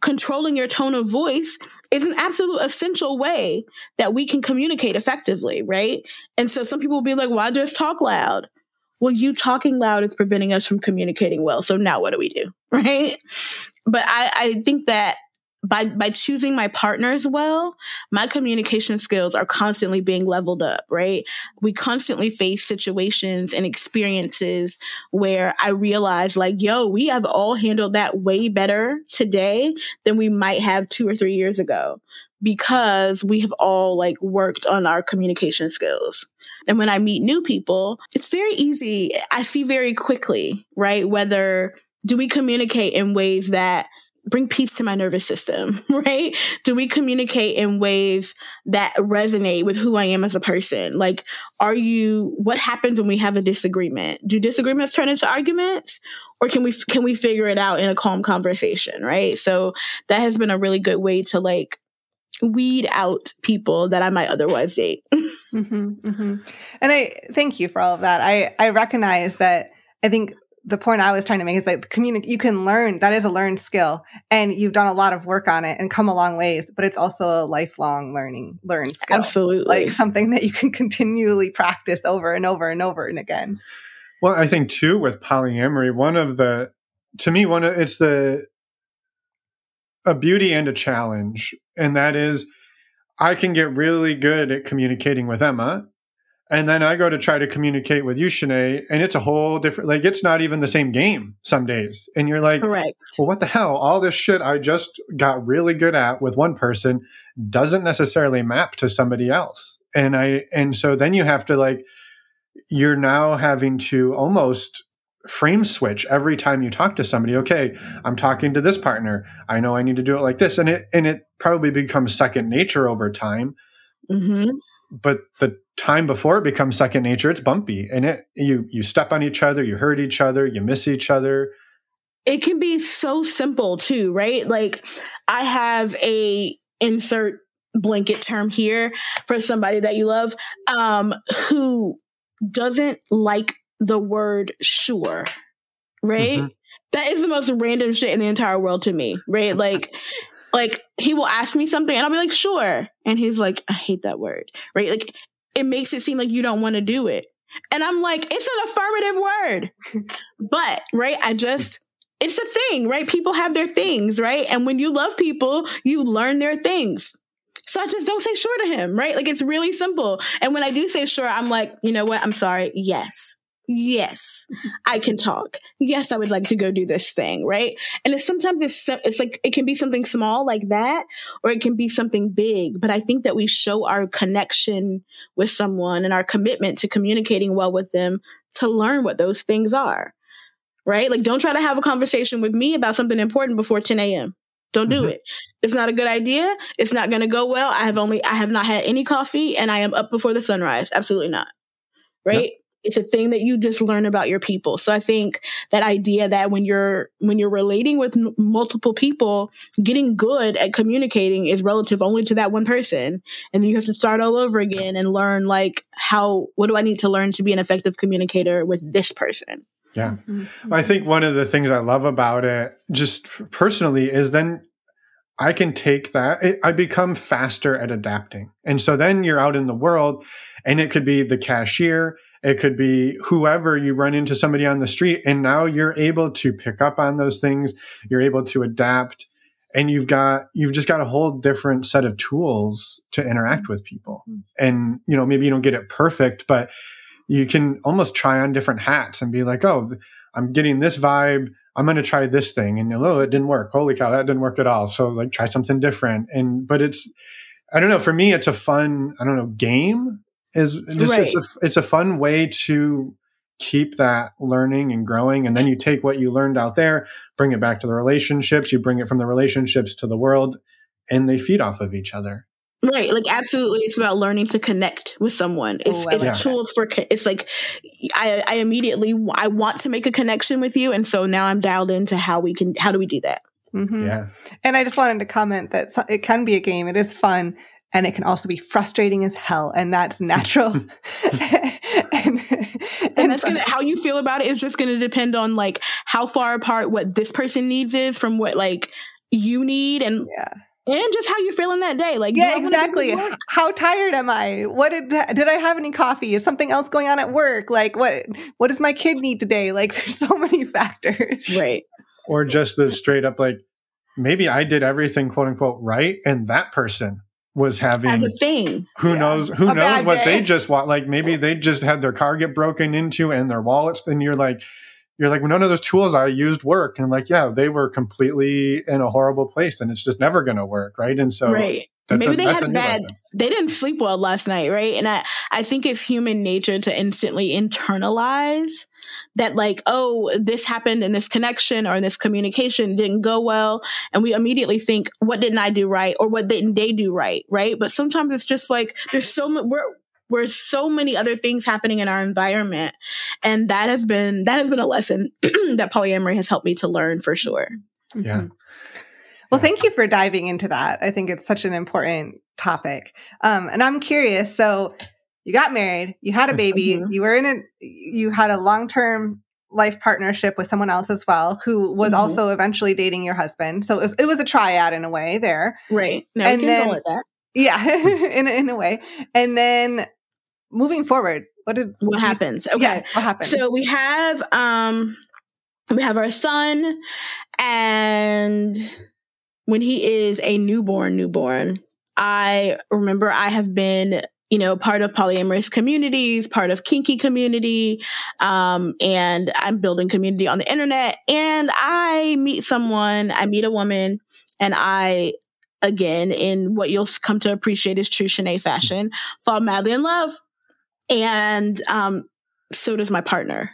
Controlling your tone of voice is an absolute essential way that we can communicate effectively, right? And so some people will be like, well, I just talk loud. Well, you talking loud is preventing us from communicating well. So now what do we do? Right. But I, I think that by, by choosing my partners well, my communication skills are constantly being leveled up. Right. We constantly face situations and experiences where I realize like, yo, we have all handled that way better today than we might have two or three years ago because we have all like worked on our communication skills. And when I meet new people, it's very easy. I see very quickly, right? Whether do we communicate in ways that bring peace to my nervous system, right? Do we communicate in ways that resonate with who I am as a person? Like, are you, what happens when we have a disagreement? Do disagreements turn into arguments? Or can we, can we figure it out in a calm conversation, right? So that has been a really good way to like, weed out people that I might otherwise date. Mm-hmm, mm-hmm. And I thank you for all of that. I, I recognize that I think the point I was trying to make is that communi- you can learn, that is a learned skill and you've done a lot of work on it and come a long ways, but it's also a lifelong learning, learned skill. Absolutely. Like something that you can continually practice over and over and over and again. Well, I think too with polyamory, one of the, to me, one of, it's the, a beauty and a challenge. And that is, I can get really good at communicating with Emma. And then I go to try to communicate with you, Chaneé, and it's a whole different, like, it's not even the same game some days. And you're like, correct. Well, what the hell? All this shit I just got really good at with one person doesn't necessarily map to somebody else. And I, and so then you have to like, you're now having to almost frame switch every time you talk to somebody. Okay, I'm talking to this partner. I know I need to do it like this. And it and it probably becomes second nature over time. Mm-hmm. But the time before it becomes second nature, it's bumpy. And it you you step on each other, you hurt each other, you miss each other. It can be so simple too, right? Like I have a insert blanket term here for somebody that you love, um, who doesn't like the word sure, right? Mm-hmm. That is the most random shit in the entire world to me, right? Like, like he will ask me something and I'll be like, sure. And he's like, I hate that word, right? Like it makes it seem like you don't want to do it. And I'm like, it's an affirmative word. But, right, I just, it's a thing, right? People have their things, right? And when you love people, you learn their things. So I just don't say sure to him, right? Like it's really simple. And when I do say sure, I'm like, you know what? I'm sorry. Yes. Yes, I can talk. Yes, I would like to go do this thing, right? And it's sometimes it's it's like it can be something small like that, or it can be something big. But I think that we show our connection with someone and our commitment to communicating well with them to learn what those things are, right? Like, don't try to have a conversation with me about something important before ten a.m. Don't do mm-hmm. it. It's not a good idea. It's not going to go well. I have only I have not had any coffee, and I am up before the sunrise. Absolutely not, right? Yep. It's a thing that you just learn about your people. So I think that idea that when you're when you're relating with n- multiple people, getting good at communicating is relative only to that one person. And then you have to start all over again and learn, like, how, what do I need to learn to be an effective communicator with this person? Yeah. Mm-hmm. I think one of the things I love about it just personally is then I can take that. It, I become faster at adapting. And so then you're out in the world and it could be the cashier. It could be whoever you run into somebody on the street, and now you're able to pick up on those things. You're able to adapt, and you've got you've just got a whole different set of tools to interact with people. And you know, maybe you don't get it perfect, but you can almost try on different hats and be like, "Oh, I'm getting this vibe. I'm going to try this thing." And you're, "Oh, it didn't work. Holy cow, that didn't work at all." So like, try something different. And but it's I don't know. For me, it's a fun, I don't know, game is just, right. it's a, it's a fun way to keep that learning and growing. And then you take what you learned out there, bring it back to the relationships, you bring it from the relationships to the world, and they feed off of each other. Right. Like, absolutely. It's about learning to connect with someone. It's, oh, it's yeah. tools for, it's like, I, I immediately, I want to make a connection with you. And so now I'm dialed into how we can, how do we do that? Mm-hmm. Yeah. And I just wanted to comment that it can be a game. It is fun. And it can also be frustrating as hell. And that's natural. and, and, and that's gonna, how you feel about it is just going to depend on like how far apart what this person needs is from what like you need. And yeah. And just how you're feeling that day. Like, yeah, exactly. How tired am I? What did, did I have any coffee? Is something else going on at work? Like, what, what does my kid need today? Like, there's so many factors. Right. Or just the straight up, like, maybe I did everything quote unquote right. And that person was having As a thing. Who yeah. knows, who a knows what day. They just want. Like, maybe they just had their car get broken into and their wallets. And you're like, You're like, well, none of those tools I used work. And I'm like, yeah, they were completely in a horrible place and it's just never going to work. Right. And so right. That's maybe a, they that's had a bad, lesson. They didn't sleep well last night. Right. And I, I think it's human nature to instantly internalize that, like, oh, this happened in this connection or in this communication didn't go well. And we immediately think, what didn't I do right? Or what didn't they do right? Right. But sometimes it's just like, there's so much, we're, Where so many other things happening in our environment. And that has been, that has been a lesson that polyamory has helped me to learn for sure. Yeah. Mm-hmm. Well, thank you for diving into that. I think it's such an important topic. Um, and I'm curious. So you got married, you had a baby, mm-hmm. you were in a, you had a long-term life partnership with someone else as well, who was mm-hmm. also eventually dating your husband. So it was, it was a triad in a way there. Right. No, and then, call it that. Yeah, in, in a way. And then, moving forward, what did what, what happens? You, okay, yes, what happens? So we have um, we have our son, and when he is a newborn, newborn, I remember I have been, you know, part of polyamorous communities, part of kinky community, um, and I'm building community on the internet. And I meet someone, I meet a woman, and I. Again, in what you'll come to appreciate is true Chaneé fashion, fall madly in love. And um, so does my partner.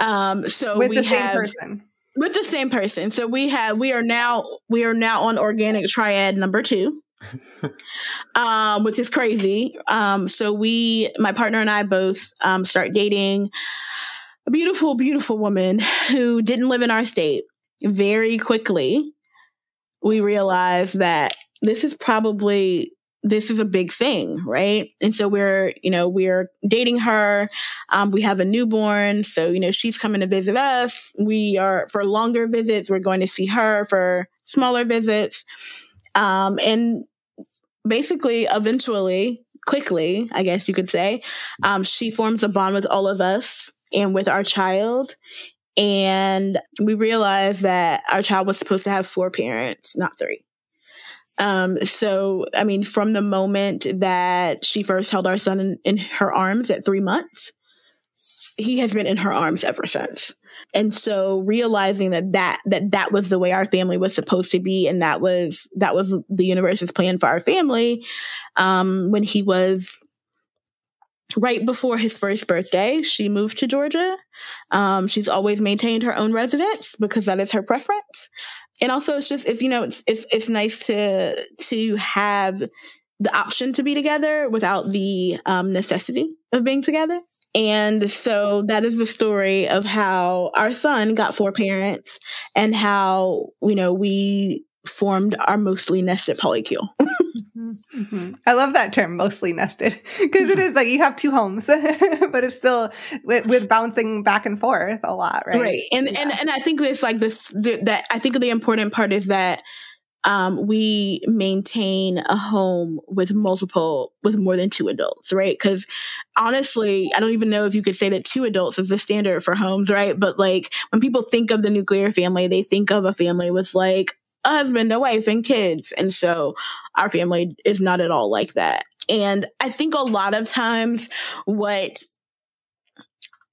Um, so with we the same have, person. With the same person. So we have we are now we are now on organic triad number two, um, which is crazy. Um, so we, my partner and I, both um, start dating a beautiful, beautiful woman who didn't live in our state. Very quickly, we realized that this is probably, this is a big thing, right? And so we're, you know, we're dating her. Um, we have a newborn. So, you know, she's coming to visit us. We are, for longer visits, we're going to see her for smaller visits. Um, and basically, eventually, quickly, I guess you could say, um, she forms a bond with all of us and with our child. And we realized that our child was supposed to have four parents, not three. Um, so, I mean, from the moment that she first held our son in, in her arms at three months, he has been in her arms ever since. And so realizing that that, that, that was the way our family was supposed to be. And that was, that was the universe's plan for our family. Um, when he was right before his first birthday, she moved to Georgia. Um, she's always maintained her own residence because that is her preference. And also, it's just, it's, you know, it's, it's, it's nice to, to have the option to be together without the um, necessity of being together. And so that is the story of how our son got four parents and how, you know, we formed our mostly nested polycule. Mm-hmm. I love that term, mostly nested, because it is like you have two homes, but it's still with, with bouncing back and forth a lot, right? Right, and yeah. and and I think it's like this the, that I think the important part is that um, we maintain a home with multiple, with more than two adults, right? Because honestly, I don't even know if you could say that two adults is the standard for homes, right? But like when people think of the nuclear family, they think of a family with like a husband, a wife, and kids. And so our family is not at all like that. And I think a lot of times what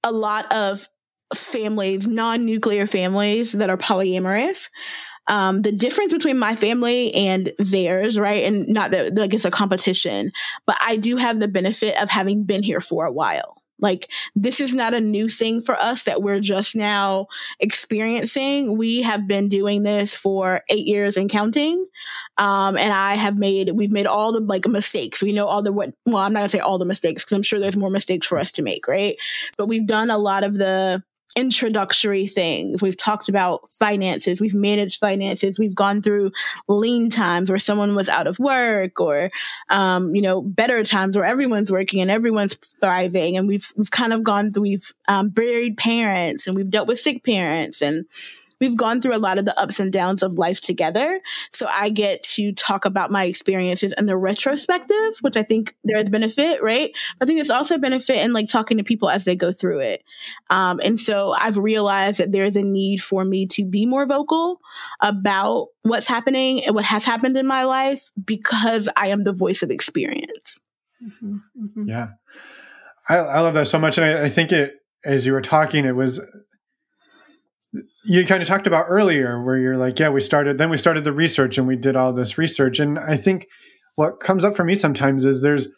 a lot of families, non-nuclear families that are polyamorous, um, the difference between my family and theirs, right? And not that like it's a competition, but I do have the benefit of having been here for a while. Like, this is not a new thing for us that we're just now experiencing. We have been doing this for eight years and counting. Um, and I have made, we've made all the like mistakes. We know all the, what, well, I'm not gonna say all the mistakes because I'm sure there's more mistakes for us to make, right? But we've done a lot of the introductory things. We've talked about finances. We've managed finances. We've gone through lean times where someone was out of work, or, um, you know, better times where everyone's working and everyone's thriving. And we've, we've kind of gone through, we've, um, buried parents, and we've dealt with sick parents, and we've gone through a lot of the ups and downs of life together. So I get to talk about my experiences in the retrospective, which I think there is benefit, right? I think it's also benefit in like talking to people as they go through it. Um, and so I've realized that there's a need for me to be more vocal about what's happening and what has happened in my life, because I am the voice of experience. Mm-hmm. Mm-hmm. Yeah. I, I love that so much. And I, I think it, as you were talking, it was, you kind of talked about earlier where you're like, yeah, we started, then we started the research and we did all this research. And I think what comes up for me sometimes is there's,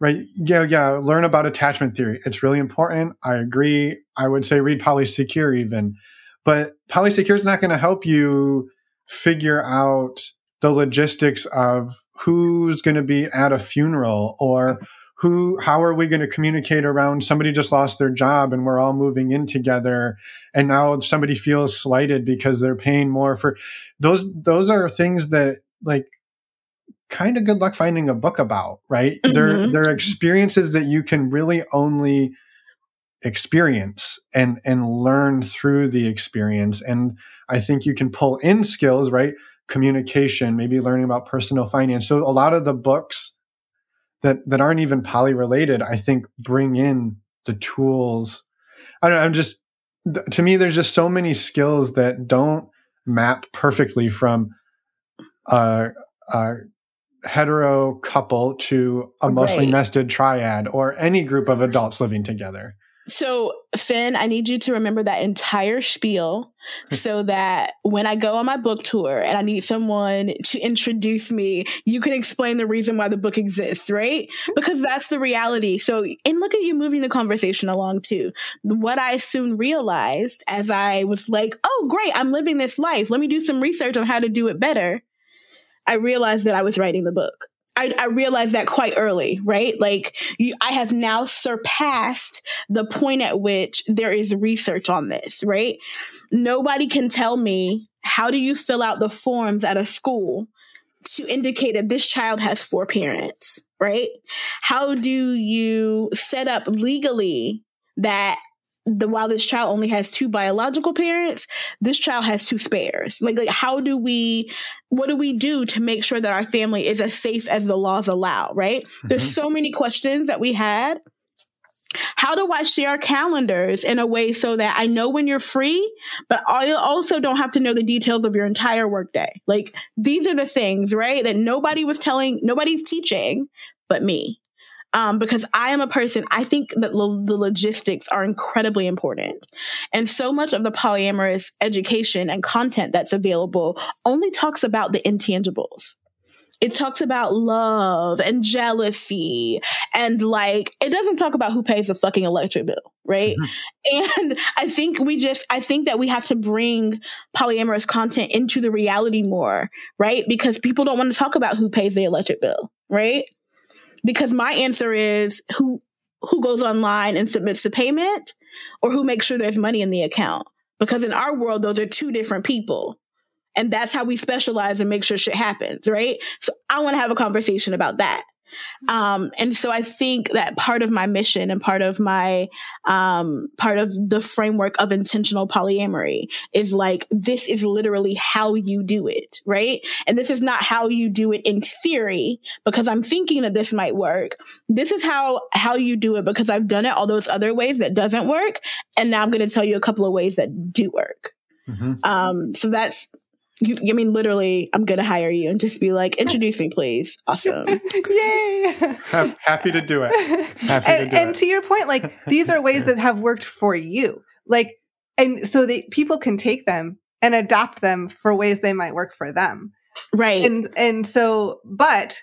right, yeah, yeah, learn about attachment theory. It's really important. I agree. I would say read Polysecure even. But Polysecure is not going to help you figure out the logistics of who's going to be at a funeral, or Who, how are we going to communicate around somebody just lost their job and we're all moving in together, and now somebody feels slighted because they're paying more for those. Those are things that, like, kind of good luck finding a book about, right? Mm-hmm. They're, they're experiences that you can really only experience and, and learn through the experience. And I think you can pull in skills, right? Communication, maybe learning about personal finance. So a lot of the books that that aren't even poly related, I think, bring in the tools. I don't know, I'm just, th- to me, there's just so many skills that don't map perfectly from a, a hetero couple to a mostly right. nested triad, or any group of adults living together. So Finn, I need you to remember that entire spiel so that when I go on my book tour and I need someone to introduce me, you can explain the reason why the book exists, right? Because that's the reality. So, and look at you moving the conversation along too. What I soon realized as I was like, oh, great, I'm living this life, let me do some research on how to do it better, I realized that I was writing the book. I, I realized that quite early, right? Like, you, I have now surpassed the point at which there is research on this, right? Nobody can tell me, how do you fill out the forms at a school to indicate that this child has four parents, right? How do you set up legally that the while this child only has two biological parents, this child has two spares? Like, like, how do we, what do we do to make sure that our family is as safe as the laws allow, right? Mm-hmm. There's so many questions that we had. How do I share calendars in a way so that I know when you're free, but I also don't have to know the details of your entire workday? Like, these are the things, right, that nobody was telling, nobody's teaching but me. Um, because I am a person, I think that lo- the logistics are incredibly important. And so much of the polyamorous education and content that's available only talks about the intangibles. It talks about love and jealousy, and like, it doesn't talk about who pays the fucking electric bill, right? Mm-hmm. And I think we just, I think that we have to bring polyamorous content into the reality more, right? Because people don't want to talk about who pays the electric bill, right? Because my answer is who who goes online and submits the payment, or who makes sure there's money in the account. Because in our world, those are two different people. And that's how we specialize and make sure shit happens, right? So I want to have a conversation about that. Um, and so I think that part of my mission and part of my, um, part of the framework of intentional polyamory is like, this is literally how you do it, right? And this is not how you do it in theory because I'm thinking that this might work. This is how, how you do it because I've done it all those other ways that doesn't work. And now I'm going to tell you a couple of ways that do work. Mm-hmm. Um, so that's, You, I mean, literally, I'm going to hire you and just be like, introduce me, please. Awesome. Yay. I'm happy to do it. Happy and, to do and it. And to your point, like, these are ways that have worked for you. Like, and so that people can take them and adapt them for ways they might work for them. Right. And and so, but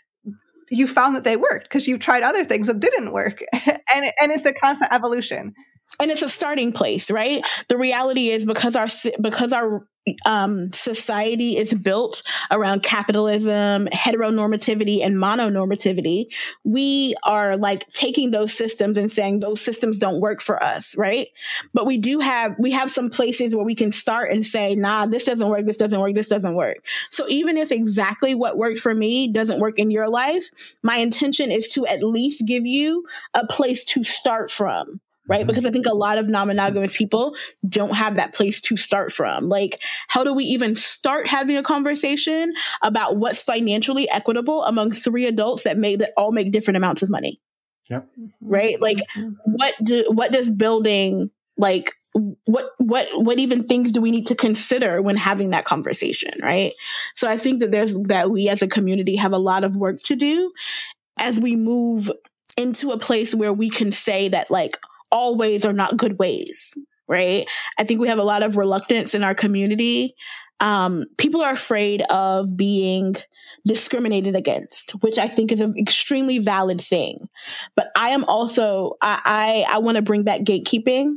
you found that they worked because you tried other things that didn't work. and and it's a constant evolution. And it's a starting place, right? The reality is because our because our um, society is built around capitalism, heteronormativity, and mononormativity, we are like taking those systems and saying those systems don't work for us, right? But we do have we have some places where we can start and say, nah, this doesn't work, this doesn't work, this doesn't work. So even if exactly what worked for me doesn't work in your life, my intention is to at least give you a place to start from. Right? Because I think a lot of non-monogamous people don't have that place to start from. Like, how do we even start having a conversation about what's financially equitable among three adults that make that all make different amounts of money? Yep. Right? Like, what do what does building like what what what even things do we need to consider when having that conversation? Right? So I think that there's that we as a community have a lot of work to do as we move into a place where we can say that like, all ways are not good ways, right? I think we have a lot of reluctance in our community. Um, people are afraid of being discriminated against, which I think is an extremely valid thing. But I am also, I, I, I want to bring back gatekeeping.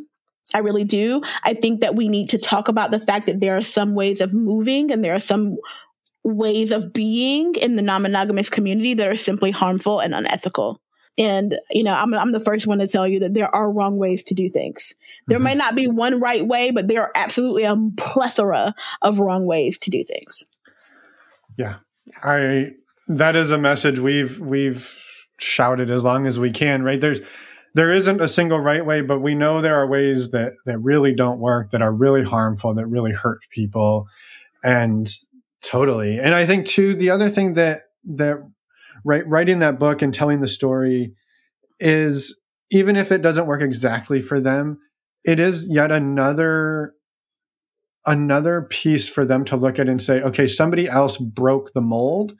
I really do. I think that we need to talk about the fact that there are some ways of moving and there are some ways of being in the non-monogamous community that are simply harmful and unethical. And, you know, I'm I'm the first one to tell you that there are wrong ways to do things. There mm-hmm. may not be one right way, but there are absolutely a plethora of wrong ways to do things. Yeah, I that is a message we've we've shouted as long as we can, right? There's there isn't a single right way, but we know there are ways that, that really don't work, that are really harmful, that really hurt people. And totally. And I think, too, the other thing that that Right, writing that book and telling the story is, even if it doesn't work exactly for them, it is yet another another piece for them to look at and say, okay, somebody else broke the mold,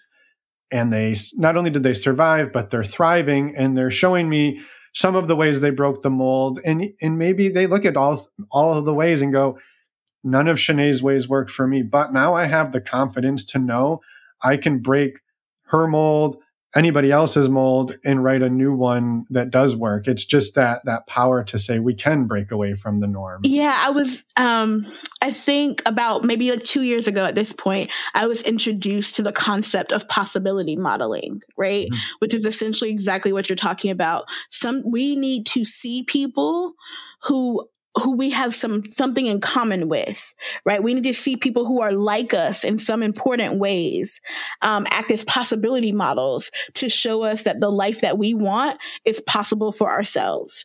and they not only did they survive, but they're thriving, and they're showing me some of the ways they broke the mold, and and maybe they look at all all of the ways and go, none of Chaneé's ways work for me, but now I have the confidence to know I can break her mold, anybody else's mold, and write a new one that does work. It's just that that power to say we can break away from the norm. Yeah, I was, um, I think about maybe like two years ago at this point, I was introduced to the concept of possibility modeling, right? Mm-hmm. Which is essentially exactly what you're talking about. Some we need to see people who who we have some something in common with, right? We need to see people who are like us in some important ways, um, act as possibility models to show us that the life that we want is possible for ourselves.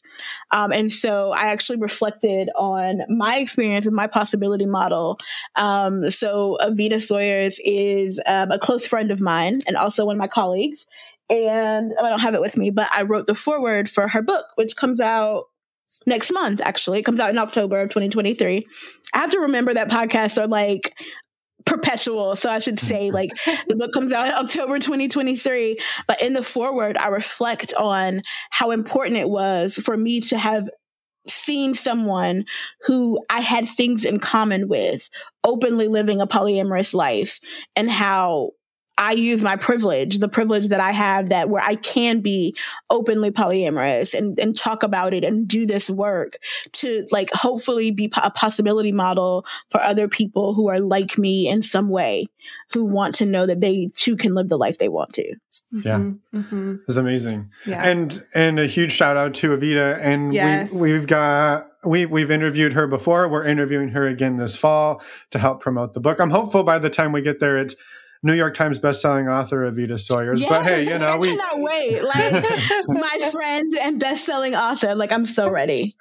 Um, and so I actually reflected on my experience with my possibility model. Um, so Evita Sawyers is um, a close friend of mine and also one of my colleagues. And oh, I don't have it with me, but I wrote the foreword for her book, which comes out next month, actually. It comes out in October of twenty twenty-three. I have to remember that podcasts are like perpetual. So I should say like the book comes out in October twenty twenty-three. But in the foreword, I reflect on how important it was for me to have seen someone who I had things in common with, openly living a polyamorous life, and how I use my privilege, the privilege that I have that where I can be openly polyamorous and, and talk about it and do this work to like hopefully be a possibility model for other people who are like me in some way, who want to know that they too can live the life they want to. Yeah. Mm-hmm. It's amazing. Yeah. And and a huge shout out to Evita. And yes. we, we've got... We, we've interviewed her before. We're interviewing her again this fall to help promote the book. I'm hopeful by the time we get there, it's New York Times bestselling author Evita Sawyers. Yes, but hey, you know, I we cannot wait. Like my friend and bestselling author. Like I'm so ready.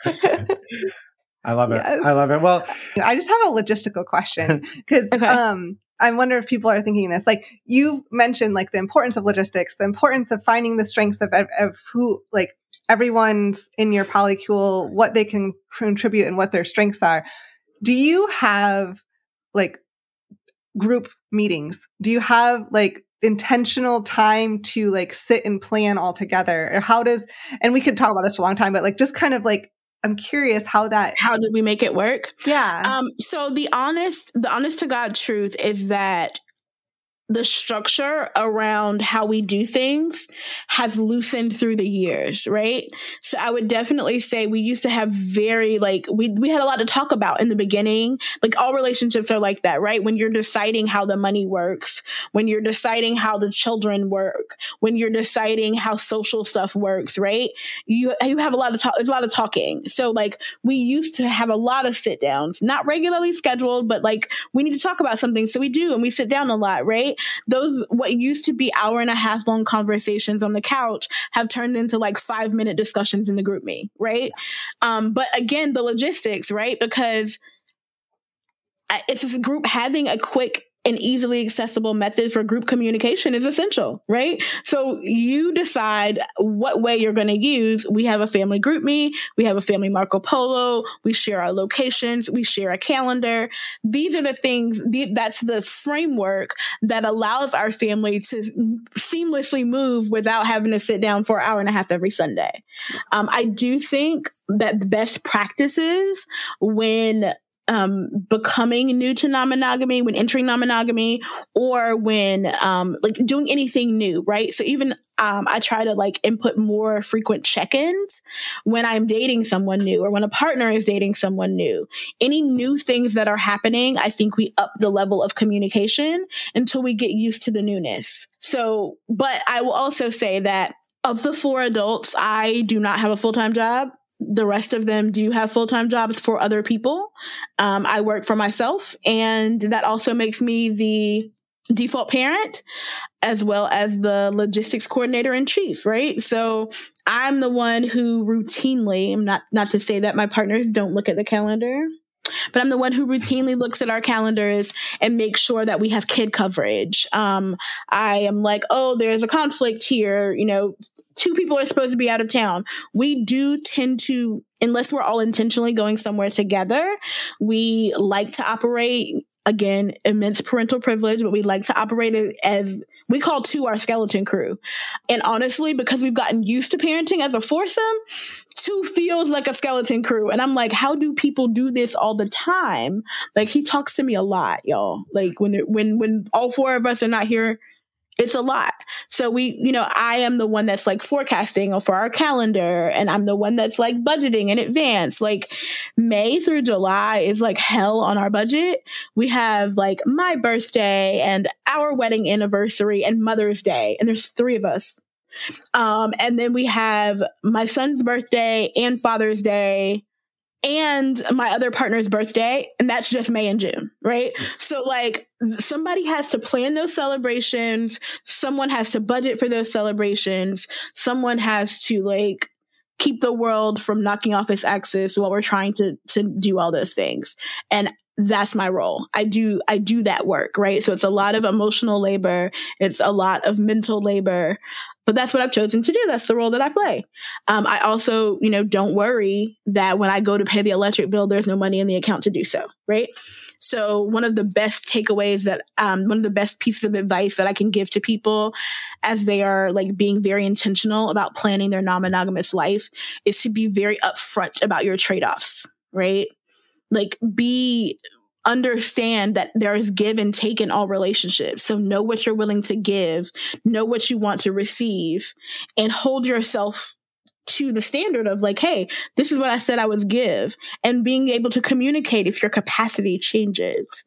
I love it. Yes. I love it. Well, I just have a logistical question because okay. um, I wonder if people are thinking this. Like you mentioned, like the importance of logistics, the importance of finding the strengths of of who, like everyone's in your polycule, what they can contribute and what their strengths are. Do you have like group meetings? Do you have like intentional time to like sit and plan all together? Or how does, and we could talk about this for a long time, but like just kind of like I'm curious how that, how did we make it work? Yeah. Um, so the honest, the honest to God truth is that the structure around how we do things has loosened through the years, right? So I would definitely say we used to have very, like, we we had a lot to talk about in the beginning. Like, all relationships are like that, right? When you're deciding how the money works, when you're deciding how the children work, when you're deciding how social stuff works, right? You you have a lot of talk, it's a lot of talking. So, like, we used to have a lot of sit downs, not regularly scheduled, but like, we need to talk about something. So we do, and we sit down a lot, right? Those, what used to be hour and a half long conversations on the couch have turned into like five minute discussions in the group me, right? Um, but again, the logistics, right? Because it's this group, having a quick and easily accessible method for group communication is essential, right? So you decide what way you're going to use. We have a family group me. We have a family Marco Polo. We share our locations. We share a calendar. These are the things, that's the framework that allows our family to seamlessly move without having to sit down for an hour and a half every Sunday. Um, I do think that best practices when Um, becoming new to non-monogamy, when entering non-monogamy, or when um, like doing anything new, right? So even um, I try to like input more frequent check-ins when I'm dating someone new or when a partner is dating someone new. Any new things that are happening, I think we up the level of communication until we get used to the newness. So, but I will also say that of the four adults, I do not have a full-time job. The rest of them do have full-time jobs for other people. Um, I work for myself, and that also makes me the default parent as well as the logistics coordinator in chief, right? So I'm the one who routinely, I'm not, not to say that my partners don't look at the calendar, but I'm the one who routinely looks at our calendars and makes sure that we have kid coverage. Um, I am like, oh, there's a conflict here, you know, two people are supposed to be out of town. We do tend to, unless we're all intentionally going somewhere together, we like to operate, again, immense parental privilege, but we like to operate as, we call two our skeleton crew. And honestly, because we've gotten used to parenting as a foursome, two feels like a skeleton crew. And I'm like, how do people do this all the time? Like, he talks to me a lot, y'all. Like, when when when all four of us are not here, it's a lot. So we, you know, I am the one that's like forecasting for our calendar, and I'm the one that's like budgeting in advance. Like, May through July is like hell on our budget. We have like my birthday and our wedding anniversary and Mother's Day. And there's three of us. Um, and then we have my son's birthday and Father's Day and my other partner's birthday, and that's just May and June, right? So, like, somebody has to plan those celebrations. Someone has to budget for those celebrations. Someone has to, like, keep the world from knocking off its axis while we're trying to to do all those things. And that's my role. I do, I do that work, right? So it's a lot of emotional labor. It's a lot of mental labor. But that's what I've chosen to do. That's the role that I play. Um, I also, you know, don't worry that when I go to pay the electric bill, there's no money in the account to do so, right? So one of the best takeaways that, um, one of the best pieces of advice that I can give to people as they are like being very intentional about planning their non-monogamous life is to be very upfront about your trade-offs, right? Like, be... understand that there is give and take in all relationships. So know what you're willing to give, know what you want to receive, and hold yourself to the standard of like, hey, this is what I said I would give, and being able to communicate if your capacity changes.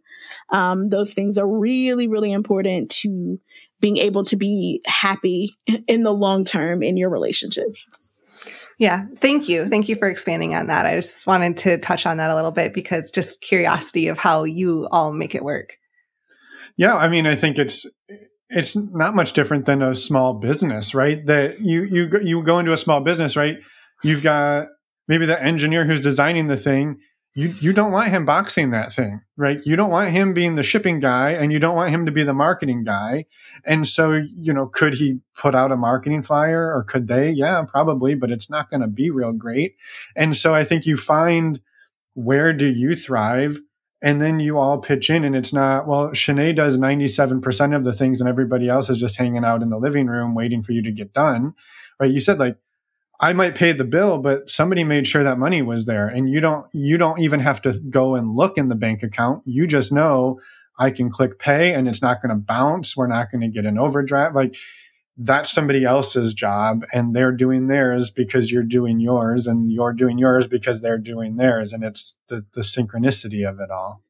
Um, those things are really, really important to being able to be happy in the long term in your relationships. Yeah. Thank you. Thank you for expanding on that. I just wanted to touch on that a little bit because just curiosity of how you all make it work. Yeah. I mean, I think it's, it's not much different than a small business, right? That you, you, you go into a small business, right? You've got maybe the engineer who's designing the thing. You, you don't want him boxing that thing, right? You don't want him being the shipping guy, and you don't want him to be the marketing guy. And so, you know, could he put out a marketing flyer, or could they? Yeah, probably, but it's not going to be real great. And so I think you find, where do you thrive? And then you all pitch in, and it's not, well, Chaneé does ninety-seven percent of the things and everybody else is just hanging out in the living room waiting for you to get done, right? You said like, I might pay the bill, but somebody made sure that money was there. And you don't, you don't even have to go and look in the bank account. You just know I can click pay and it's not going to bounce. We're not going to get an overdraft. Like, that's somebody else's job, and they're doing theirs because you're doing yours, and you're doing yours because they're doing theirs. And it's the, the synchronicity of it all.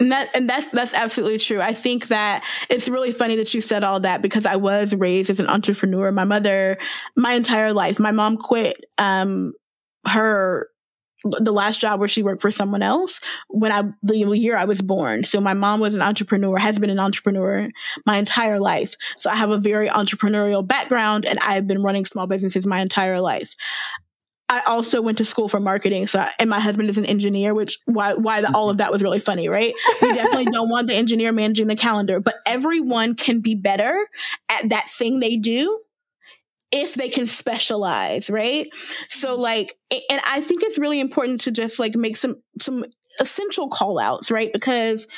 And that, and that's, that's absolutely true. I think that it's really funny that you said all that, because I was raised as an entrepreneur. My mother, my entire life, my mom quit, um, her, the last job where she worked for someone else when I, the year I was born. So my mom was an entrepreneur, has been an entrepreneur my entire life. So I have a very entrepreneurial background, and I've been running small businesses my entire life. I also went to school for marketing. So, I, and my husband is an engineer, which why, why the, all of that was really funny, right? We definitely don't want the engineer managing the calendar, but everyone can be better at that thing they do if they can specialize, right? So like, and I think it's really important to just like make some, some essential call outs, right? Because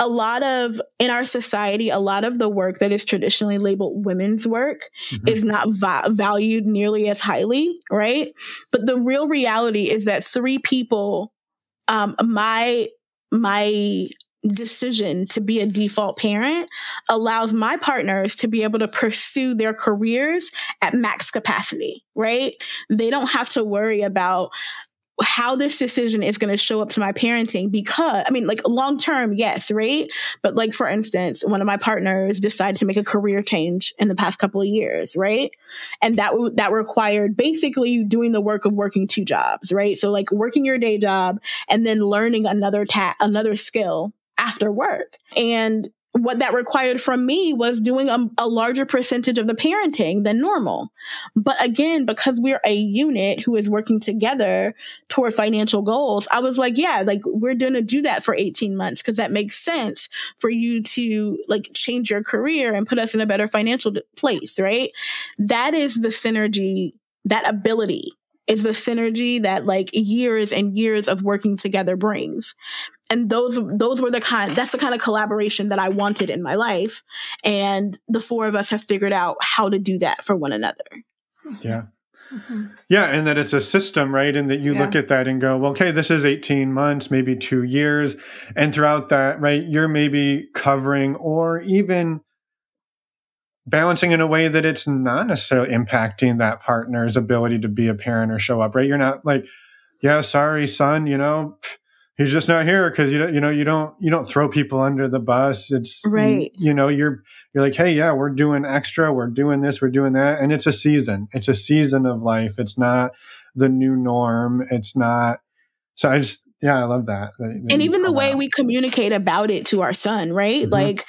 a lot of, in our society, a lot of the work that is traditionally labeled women's work mm-hmm. is not va- valued nearly as highly, right? But the real reality is that three people, um, my, my decision to be a default parent allows my partners to be able to pursue their careers at max capacity, right? They don't have to worry about how this decision is going to show up to my parenting, because I mean, like long term, yes, right? But like, for instance, one of my partners decided to make a career change in the past couple of years, right? And that w- that required basically doing the work of working two jobs, right? So like working your day job and then learning another ta- another skill after work. And what that required from me was doing a, a larger percentage of the parenting than normal. But again, because we're a unit who is working together toward financial goals, I was like, yeah, like we're going to do that for eighteen months because that makes sense for you to like change your career and put us in a better financial place, right? That is the synergy, that ability is the synergy that like years and years of working together brings. And those, those were the kind, that's the kind of collaboration that I wanted in my life. And the four of us have figured out how to do that for one another. Yeah. Mm-hmm. Yeah. And that it's a system, right? And that you yeah. look at that and go, well, okay, this is eighteen months, maybe two years. And throughout that, right, you're maybe covering or even balancing in a way that it's not necessarily impacting that partner's ability to be a parent or show up, right? You're not like, yeah, sorry, son, you know, pfft, he's just not here because you don't, you know, you don't, you don't throw people under the bus. It's right. You, you know, you're, you're like, hey, yeah, we're doing extra. We're doing this. We're doing that. And it's a season. It's a season of life. It's not the new norm. It's not. So I just, yeah, I love that. that, that and even the way out. We communicate about it to our son, right? Mm-hmm. Like,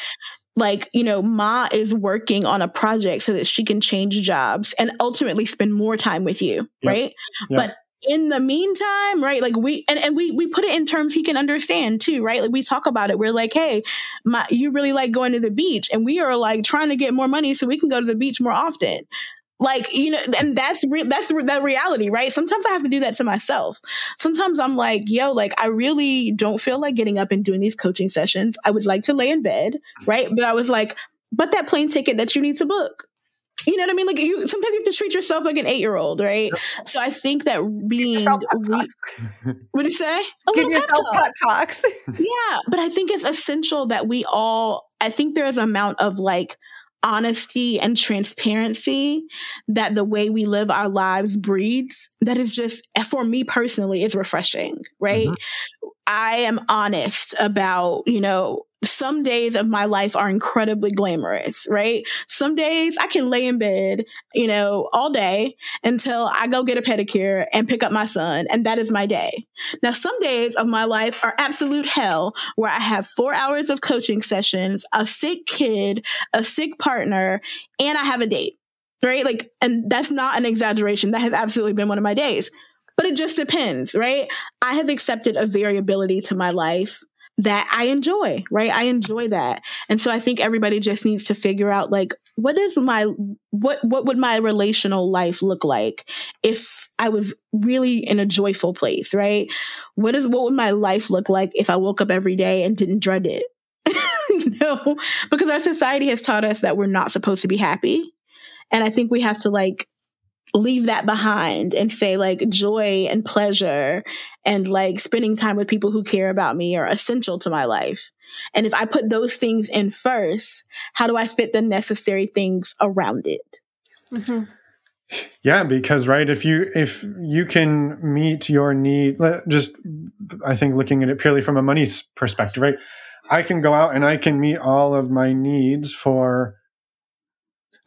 like, you know, Ma is working on a project so that she can change jobs and ultimately spend more time with you. Yep. Right. Yep. But in the meantime, right, like we, and, and we, we put it in terms he can understand too, right? Like we talk about it. We're like, hey, my, you really like going to the beach, and we are like trying to get more money so we can go to the beach more often. Like, you know, and that's, re- that's the that reality, right? Sometimes I have to do that to myself. Sometimes I'm like, yo, like I really don't feel like getting up and doing these coaching sessions. I would like to lay in bed, right? But I was like, but that plane ticket that you need to book. You know what I mean? Like you, sometimes you have to treat yourself like an eight-year-old, right? Yep. So I think that being, we, what do you say? A Give yourself pep talks. Yeah, but I think it's essential that we all. I think there's an amount of like honesty and transparency that the way we live our lives breeds. That is just, for me personally, is refreshing, right? Mm-hmm. I am honest about, you know. Some days of my life are incredibly glamorous, right? Some days I can lay in bed, you know, all day until I go get a pedicure and pick up my son. And that is my day. Now, some days of my life are absolute hell, where I have four hours of coaching sessions, a sick kid, a sick partner, and I have a date, right? Like, and that's not an exaggeration. That has absolutely been one of my days, but it just depends, right? I have accepted a variability to my life that I enjoy, right? I enjoy that. And so I think everybody just needs to figure out like, what is my, what, what would my relational life look like if I was really in a joyful place, right? What is, what would my life look like if I woke up every day and didn't dread it? You know, because our society has taught us that we're not supposed to be happy. And I think we have to like leave that behind and say like joy and pleasure and like spending time with people who care about me are essential to my life. And if I put those things in first, how do I fit the necessary things around it? Mm-hmm. Yeah, because right, if you if you can meet your need, just I think looking at it purely from a money perspective, right? I can go out and I can meet all of my needs for,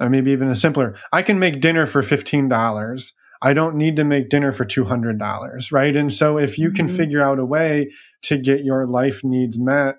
or maybe even a simpler, I can make dinner for fifteen dollars. I don't need to make dinner for two hundred dollars, right? And so if you can mm-hmm. figure out a way to get your life needs met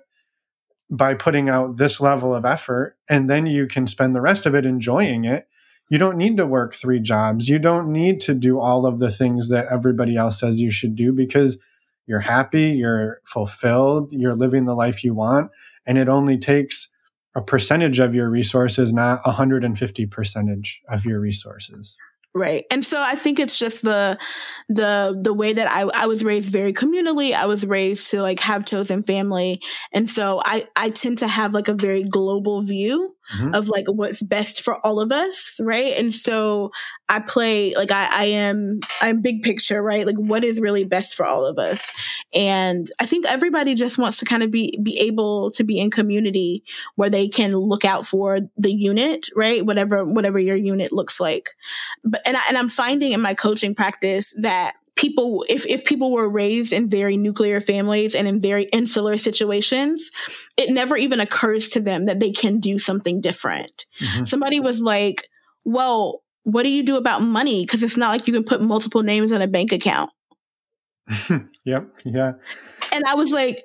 by putting out this level of effort, and then you can spend the rest of it enjoying it. You don't need to work three jobs. You don't need to do all of the things that everybody else says you should do because you're happy, you're fulfilled, you're living the life you want. And it only takes a percentage of your resources, not one hundred fifty percentage of your resources. Right. And so I think it's just the, the, the way that I, I was raised very communally. I was raised to like have chosen family. And so I, I tend to have like a very global view mm-hmm. of like what's best for all of us. Right. And so I play, like I, I am, I'm big picture, right? Like what is really best for all of us. And I think everybody just wants to kind of be, be able to be in community where they can look out for the unit, right? Whatever, whatever your unit looks like. But And, I, and I'm finding in my coaching practice that people, if, if people were raised in very nuclear families and in very insular situations, it never even occurs to them that they can do something different. Mm-hmm. Somebody was like, well, what do you do about money? Because it's not like you can put multiple names on a bank account. Yep. Yeah. And I was like,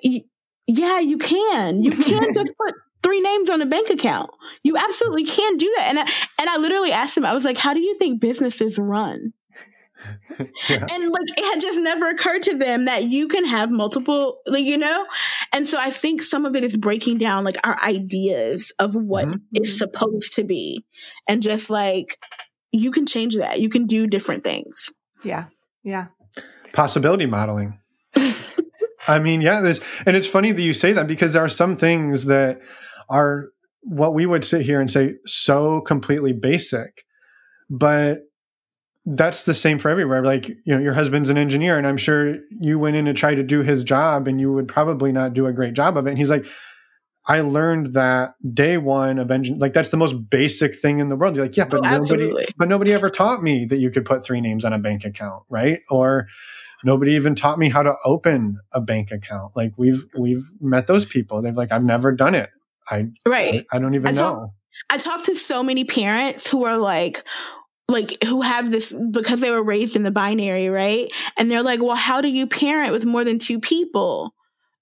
yeah, you can. You can just put three names on a bank account. You absolutely can do that. And I, and I literally asked him, I was like, how do you think businesses run? Yeah. And like, it had just never occurred to them that you can have multiple, like, you know? And so I think some of it is breaking down like our ideas of what mm-hmm. is supposed to be. And just like, you can change that. You can do different things. Yeah. Yeah. Possibility modeling. I mean, yeah, there's, and it's funny that you say that because there are some things that are what we would sit here and say so completely basic, but that's the same for everywhere. Like, you know, your husband's an engineer and I'm sure you went in to try to do his job and you would probably not do a great job of it. And he's like, I learned that day one of engine, like that's the most basic thing in the world. You're like, yeah, but oh, nobody, but nobody ever taught me that you could put three names on a bank account. Right. Or nobody even taught me how to open a bank account. Like we've, we've met those people. They've like, I've never done it. I, right. I, I don't even I talk, know. I talk to so many parents who are like, like who have this because they were raised in the binary. Right. And they're like, well, how do you parent with more than two people?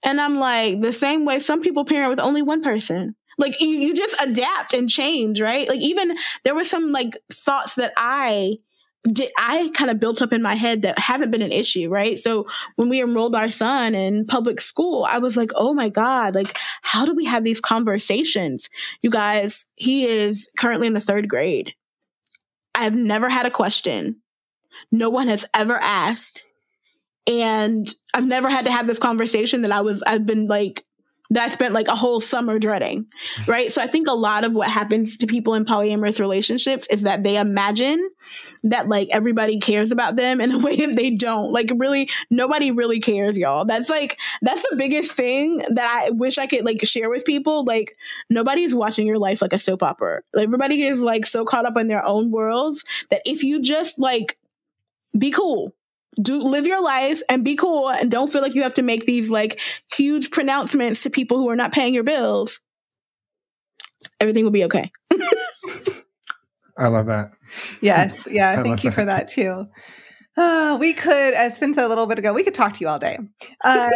And I'm like, the same way some people parent with only one person. Like you, you just adapt and change. Right. Like even there were some like thoughts that I did, I kind of built up in my head that haven't been an issue. Right. So when we enrolled our son in public school, I was like, oh my God, like, how do we have these conversations? You guys, he is currently in the third grade. I have never had a question. No one has ever asked. And I've never had to have this conversation that I was, I've been like, that I spent like a whole summer dreading, right? So I think a lot of what happens to people in polyamorous relationships is that they imagine that like everybody cares about them in a way that they don't. Like really, nobody really cares, y'all. That's like, that's the biggest thing that I wish I could like share with people. Like nobody's watching your life like a soap opera. Like, everybody is like so caught up in their own worlds that if you just like be cool, do live your life and be cool and don't feel like you have to make these like huge pronouncements to people who are not paying your bills. Everything will be okay. I love that. Yes. Yeah. I thank you that. for that too. Uh, we could, as Finn said a little bit ago, we could talk to you all day. Uh,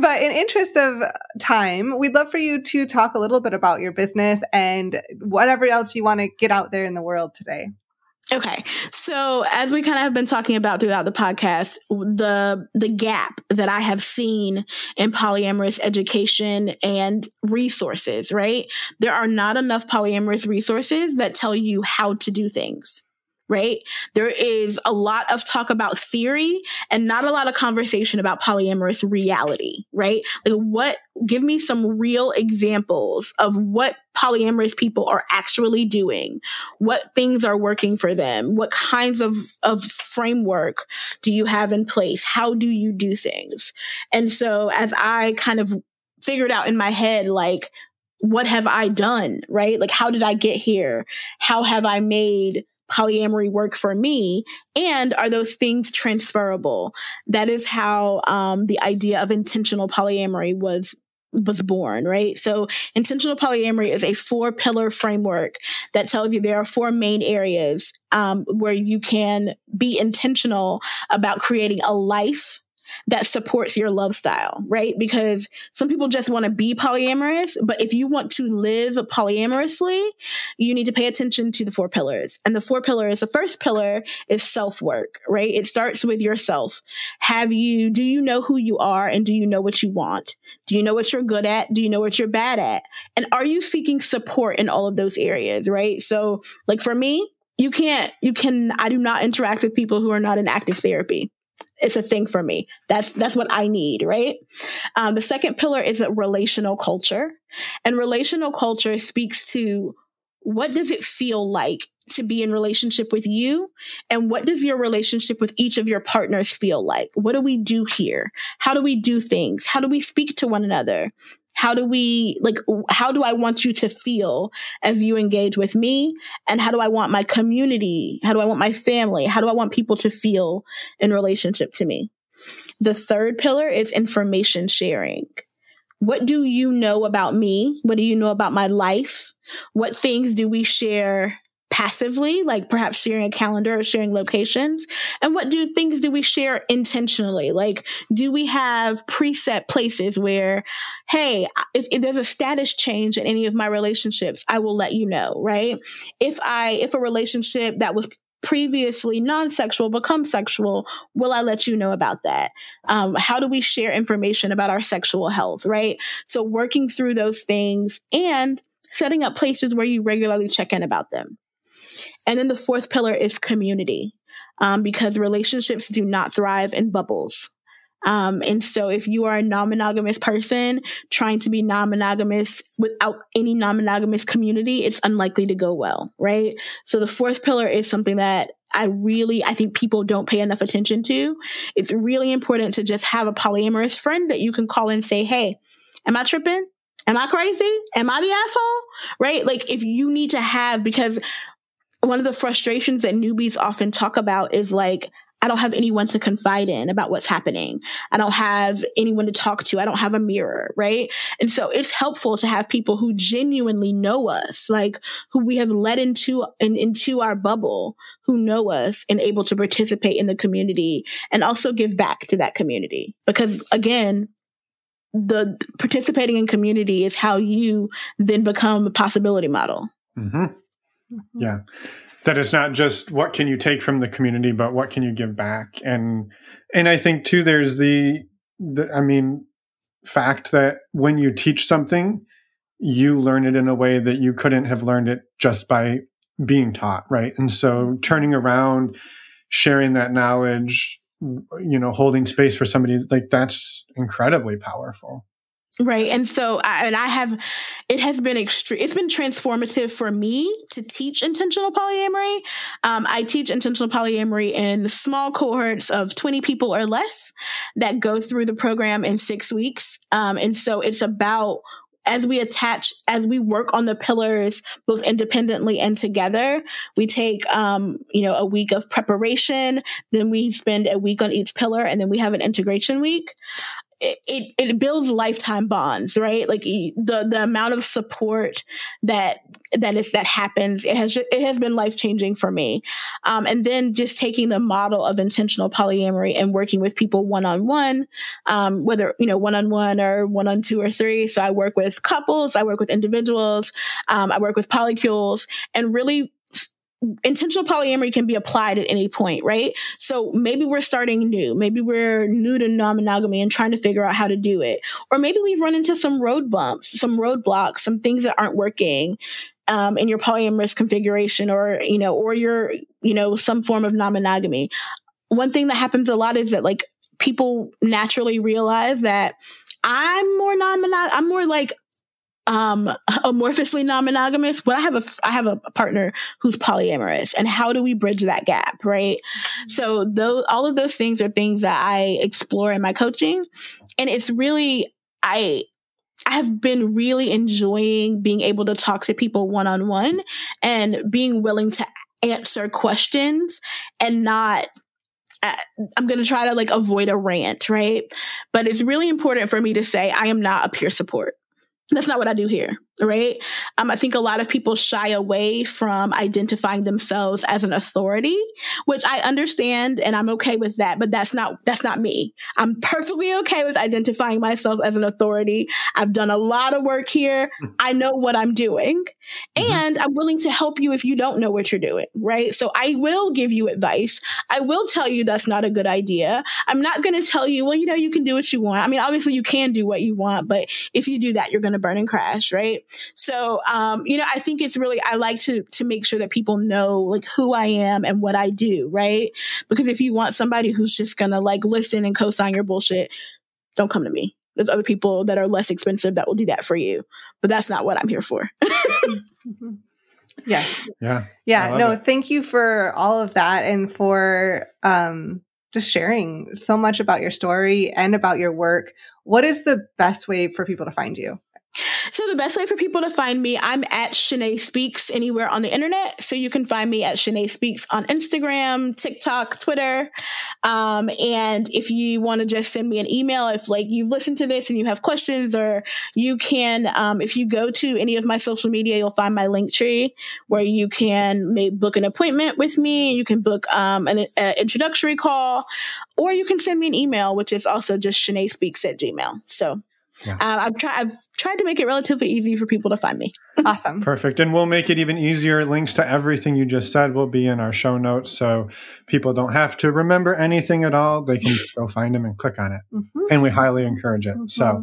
but in interest of time, we'd love for you to talk a little bit about your business and whatever else you want to get out there in the world today. Okay. So as we kind of have been talking about throughout the podcast, the the gap that I have seen in polyamorous education and resources, right? There are not enough polyamorous resources that tell you how to do things. right? There is a lot of talk about theory and not a lot of conversation about polyamorous reality, right? Like what, give me some real examples of what polyamorous people are actually doing, what things are working for them, what kinds of, of framework do you have in place? How do you do things? And so as I kind of figured out in my head, like, what have I done, right? Like, how did I get here? How have I made polyamory work for me? And are those things transferable? That is how um, the idea of intentional polyamory was was born, right? So intentional polyamory is a four pillar framework that tells you there are four main areas um, where you can be intentional about creating a life that supports your love style, right? Because some people just want to be polyamorous, but if you want to live polyamorously, you need to pay attention to the four pillars. And the four pillars, the first pillar is self-work, right? It starts with yourself. Have you, do you know who you are and do you know what you want? Do you know what you're good at? Do you know what you're bad at? And are you seeking support in all of those areas, right? So like for me, you can't, you can, I do not interact with people who are not in active therapy. It's a thing for me. That's, that's what I need, right? Um, the second pillar is a relational culture, and relational culture speaks to what does it feel like to be in relationship with you? And what does your relationship with each of your partners feel like? What do we do here? How do we do things? How do we speak to one another? How do we, like, how do I want you to feel as you engage with me? And how do I want my community? How do I want my family? How do I want people to feel in relationship to me? The third pillar is information sharing. What do you know about me? What do you know about my life? What things do we share passively, like perhaps sharing a calendar or sharing locations? And what do things do we share intentionally? Like, do we have preset places where, hey, if, if there's a status change in any of my relationships, I will let you know, right? If I, if a relationship that was previously non-sexual becomes sexual, will I let you know about that? Um, how do we share information about our sexual health, right? So working through those things and setting up places where you regularly check in about them. And then the fourth pillar is community, um, because relationships do not thrive in bubbles. Um, and so if you are a non-monogamous person trying to be non-monogamous without any non-monogamous community, it's unlikely to go well, right? So the fourth pillar is something that I really, I think people don't pay enough attention to. It's really important to just have a polyamorous friend that you can call and say, hey, am I tripping? Am I crazy? Am I the asshole? Right? Like if you need to have, because one of the frustrations that newbies often talk about is like, I don't have anyone to confide in about what's happening. I don't have anyone to talk to. I don't have a mirror, right? And so it's helpful to have people who genuinely know us, like who we have let into and into our bubble, who know us and able to participate in the community and also give back to that community. Because again, the participating in community is how you then become a possibility model. Mm-hmm. Mm-hmm. Yeah. That it's not just what can you take from the community, but what can you give back? And, and I think too, there's the, the, I mean, fact that when you teach something, you learn it in a way that you couldn't have learned it just by being taught. Right. And so turning around, sharing that knowledge, you know, holding space for somebody, like that's incredibly powerful. Right. And so, I, and I have, it has been extreme, it's been transformative for me to teach intentional polyamory. Um, I teach intentional polyamory in small cohorts of twenty people or less that go through the program in six weeks. Um, and so it's about, as we attach, as we work on the pillars, both independently and together, we take, um, you know, a week of preparation, then we spend a week on each pillar, and then we have an integration week. It, it, it builds lifetime bonds, right? Like the, the amount of support that, that is, that happens, it has, it has been life changing for me. Um, and then just taking the model of intentional polyamory and working with people one-on-one, um, whether, you know, one-on-one or one on two or three. So I work with couples, I work with individuals, um, I work with polycules, and really intentional polyamory can be applied at any point, right? So maybe we're starting new. Maybe we're new to non-monogamy and trying to figure out how to do it. Or maybe we've run into some road bumps, some roadblocks, some things that aren't working. um, in your polyamorous configuration, or, you know, or your, you know, some form of non-monogamy. One thing that happens a lot is that, like, people naturally realize that I'm more non-monog, I'm more like, um, amorphously non-monogamous. Well, I have a, I have a partner who's polyamorous, and how do we bridge that gap? Right. So those, all of those things are things that I explore in my coaching. And it's really, I, I have been really enjoying being able to talk to people one-on-one and being willing to answer questions and not, I'm going to try to like avoid a rant, right? But it's really important for me to say I am not a peer support. That's not what I do here, right? Um, I think a lot of people shy away from identifying themselves as an authority, which I understand, and I'm okay with that, but that's not, that's not me. I'm perfectly okay with identifying myself as an authority. I've done a lot of work here. I know what I'm doing, and I'm willing to help you if you don't know what you're doing, right? So I will give you advice. I will tell you that's not a good idea. I'm not going to tell you, well, you know, you can do what you want. I mean, obviously you can do what you want, but if you do that, you're going to burn and crash, right? So, um, you know, I think it's really, I like to to make sure that people know like who I am and what I do, right? Because if you want somebody who's just gonna like listen and co-sign your bullshit, don't come to me. There's other people that are less expensive that will do that for you, but that's not what I'm here for. Mm-hmm. Yes. Yeah. Yeah. No, it. Thank you for all of that, and for um, just sharing so much about your story and about your work. What is the best way for people to find you? So the best way for people to find me, I'm at Chaneé Speaks anywhere on the internet. So you can find me at Chaneé Speaks on Instagram, TikTok, Twitter. Um, and if you want to just send me an email, if like you've listened to this and you have questions, or you can, um, if you go to any of my social media, you'll find my Linktree where you can make, book an appointment with me. You can book um, an a introductory call, or you can send me an email, which is also just Chaneé Speaks at Gmail. So. Yeah. Um, I've, try- I've tried to make it relatively easy for people to find me. Awesome. Perfect. And we'll make it even easier. Links to everything you just said will be in our show notes, so people don't have to remember anything at all. They can just go find them and click on it. Mm-hmm. And we highly encourage it. Mm-hmm. So,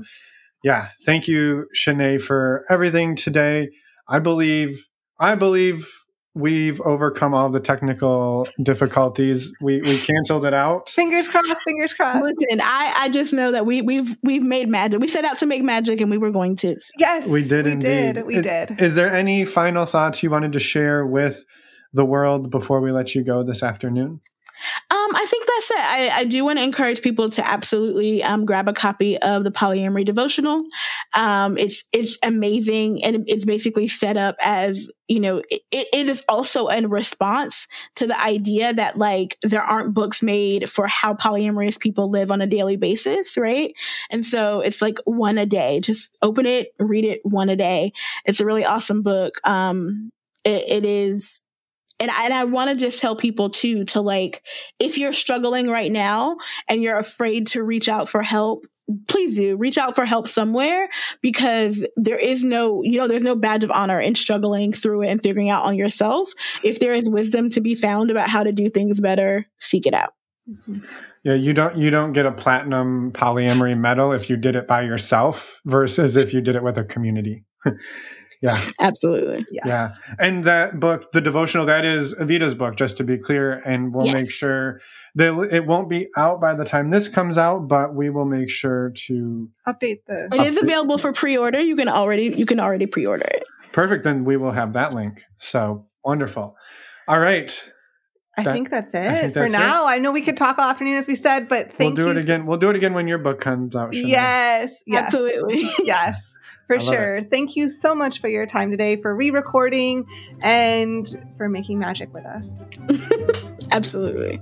yeah. Thank you, Chaneé, for everything today. I believe, I believe we've overcome all the technical difficulties. We we canceled it out. Fingers crossed, fingers crossed. Listen, I, I just know that we, we've we've made magic. We set out to make magic, and we were going to. So. Yes, we did we indeed. Did, we is, did. Is there any final thoughts you wanted to share with the world before we let you go this afternoon? Um, I think that's it. I, I do want to encourage people to absolutely um, grab a copy of the Polyamory Devotional. Um, it's it's amazing, and it's basically set up as, you know, it, it is also in response to the idea that like there aren't books made for how polyamorous people live on a daily basis, right? And so it's like one a day. Just open it, read it, one a day. It's a really awesome book. Um, it, it is. And I, and I want to just tell people too, to like, if you're struggling right now and you're afraid to reach out for help, please do reach out for help somewhere, because there is no, you know, there's no badge of honor in struggling through it and figuring out on yourself. If there is wisdom to be found about how to do things better, seek it out. Mm-hmm. Yeah, you don't you don't get a platinum polyamory medal if you did it by yourself versus if you did it with a community. Yeah, absolutely. Yes. Yeah. And that book, the devotional, that is Evita's book, just to be clear. And we'll yes. make sure that it won't be out by the time this comes out, but we will make sure to update the. It update. Is available for pre-order. You can already you can already pre-order it. Perfect. Then we will have that link. So wonderful. All right. I that, think that's it think that's for now. It. I know we could talk all afternoon, as we said, but thank you. We'll do you it again. So- we'll do it again when your book comes out. Yes, yes. Absolutely. Yes. For sure. It. Thank you so much for your time today, for re-recording, and for making magic with us. Absolutely.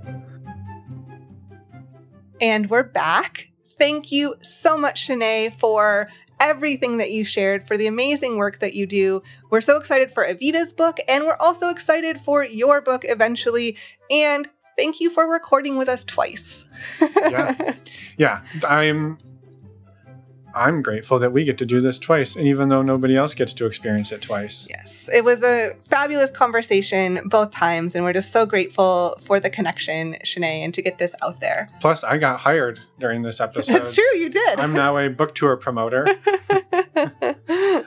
And we're back. Thank you so much, Chaneé, for everything that you shared, for the amazing work that you do. We're so excited for Evita's book, and we're also excited for your book eventually. And thank you for recording with us twice. Yeah. Yeah. I'm... I'm grateful that we get to do this twice, and even though nobody else gets to experience it twice. Yes, it was a fabulous conversation both times, and we're just so grateful for the connection, Chaneé, and to get this out there. Plus, I got hired during this episode. That's true, you did. I'm now a book tour promoter.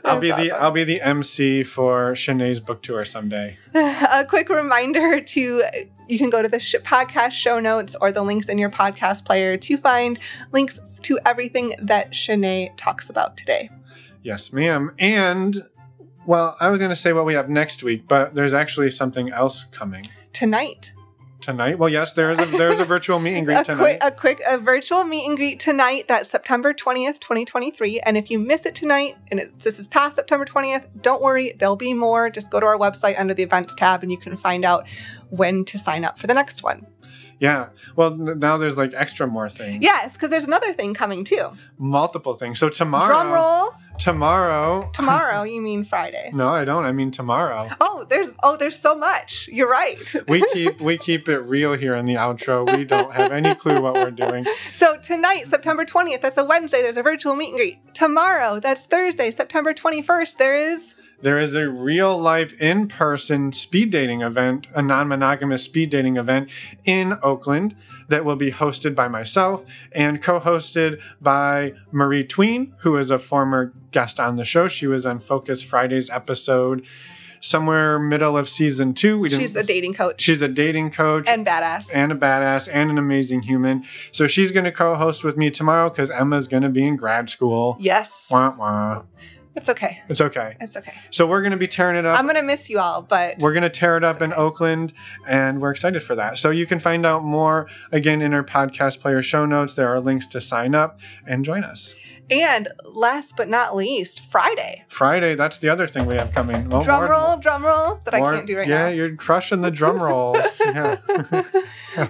I'll be awesome. the I'll be the M C for Chaneé's book tour someday. A quick reminder to. You can go to the sh- podcast show notes or the links in your podcast player to find links to everything that Chaneé talks about today. Yes, ma'am. And, well, I was going to say what we have next week, but there's actually something else coming. Tonight. Tonight? Well, yes, there is a, there's a virtual meet and greet a tonight. Quick, a quick a virtual meet and greet tonight. That's September twentieth, twenty twenty-three. And if you miss it tonight, and it, this is past September twentieth, don't worry. There'll be more. Just go to our website under the events tab, and you can find out when to sign up for the next one. Yeah. Well, now there's like extra more things. Yes, because there's another thing coming too. Multiple things. So tomorrow. Drum roll. Tomorrow. Tomorrow, you mean Friday? No, I don't. I mean tomorrow. Oh, there's oh, there's so much. You're right. we keep we keep it real here in the outro. We don't have any clue what we're doing. So tonight, September twentieth, that's a Wednesday. There's a virtual meet and greet. Tomorrow, that's Thursday, September twenty-first. There is. There is a real-life in-person speed dating event, a non-monogamous speed dating event in Oakland that will be hosted by myself and co-hosted by Marie Tween, who is a former guest on the show. She was on Focus Friday's episode somewhere middle of season two. We didn't, she's a dating coach. She's a dating coach. And badass. And a badass and an amazing human. So she's going to co-host with me tomorrow because Emma's going to be in grad school. Yes. Wah-wah. It's okay. It's okay. It's okay. So we're going to be tearing it up. I'm going to miss you all, but... We're going to tear it up okay. in Oakland, and we're excited for that. So you can find out more, again, in our podcast player show notes. There are links to sign up and join us. And last but not least, Friday. Friday. That's the other thing we have coming. Well, drum more, roll, drum roll that more, I can't do right yeah, now. Yeah, you're crushing the drum rolls. Yeah.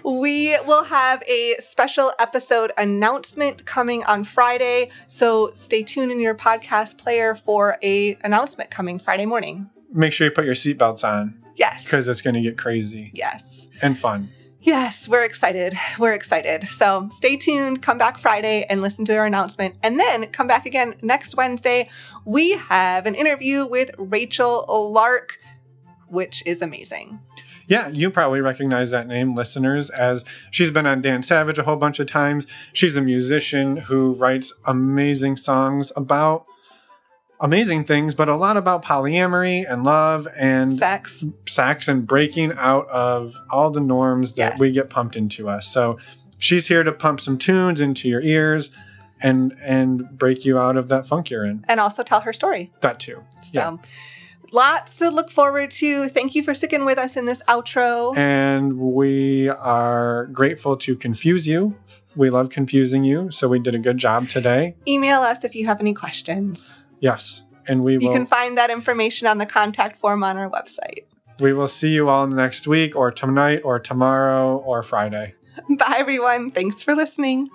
We will have a special episode announcement coming on Friday. So stay tuned in your podcast player for a announcement coming Friday morning. Make sure you put your seatbelts on. Yes. Because it's going to get crazy. Yes. And fun. Yes, we're excited. We're excited. So stay tuned. Come back Friday and listen to our announcement. And then come back again next Wednesday. We have an interview with Rachel Lark, which is amazing. Yeah, you probably recognize that name, listeners, as she's been on Dan Savage a whole bunch of times. She's a musician who writes amazing songs about amazing things, but a lot about polyamory and love and sex, sex and breaking out of all the norms that yes. we get pumped into us. So she's here to pump some tunes into your ears and and break you out of that funk you're in. And also tell her story. That too. So yeah. Lots to look forward to. Thank you for sticking with us in this outro. And we are grateful to confuse you. We love confusing you. So we did a good job today. Email us if you have any questions. Yes, and we will. You can find that information on the contact form on our website. We will see you all next week or tonight or tomorrow or Friday. Bye, everyone. Thanks for listening.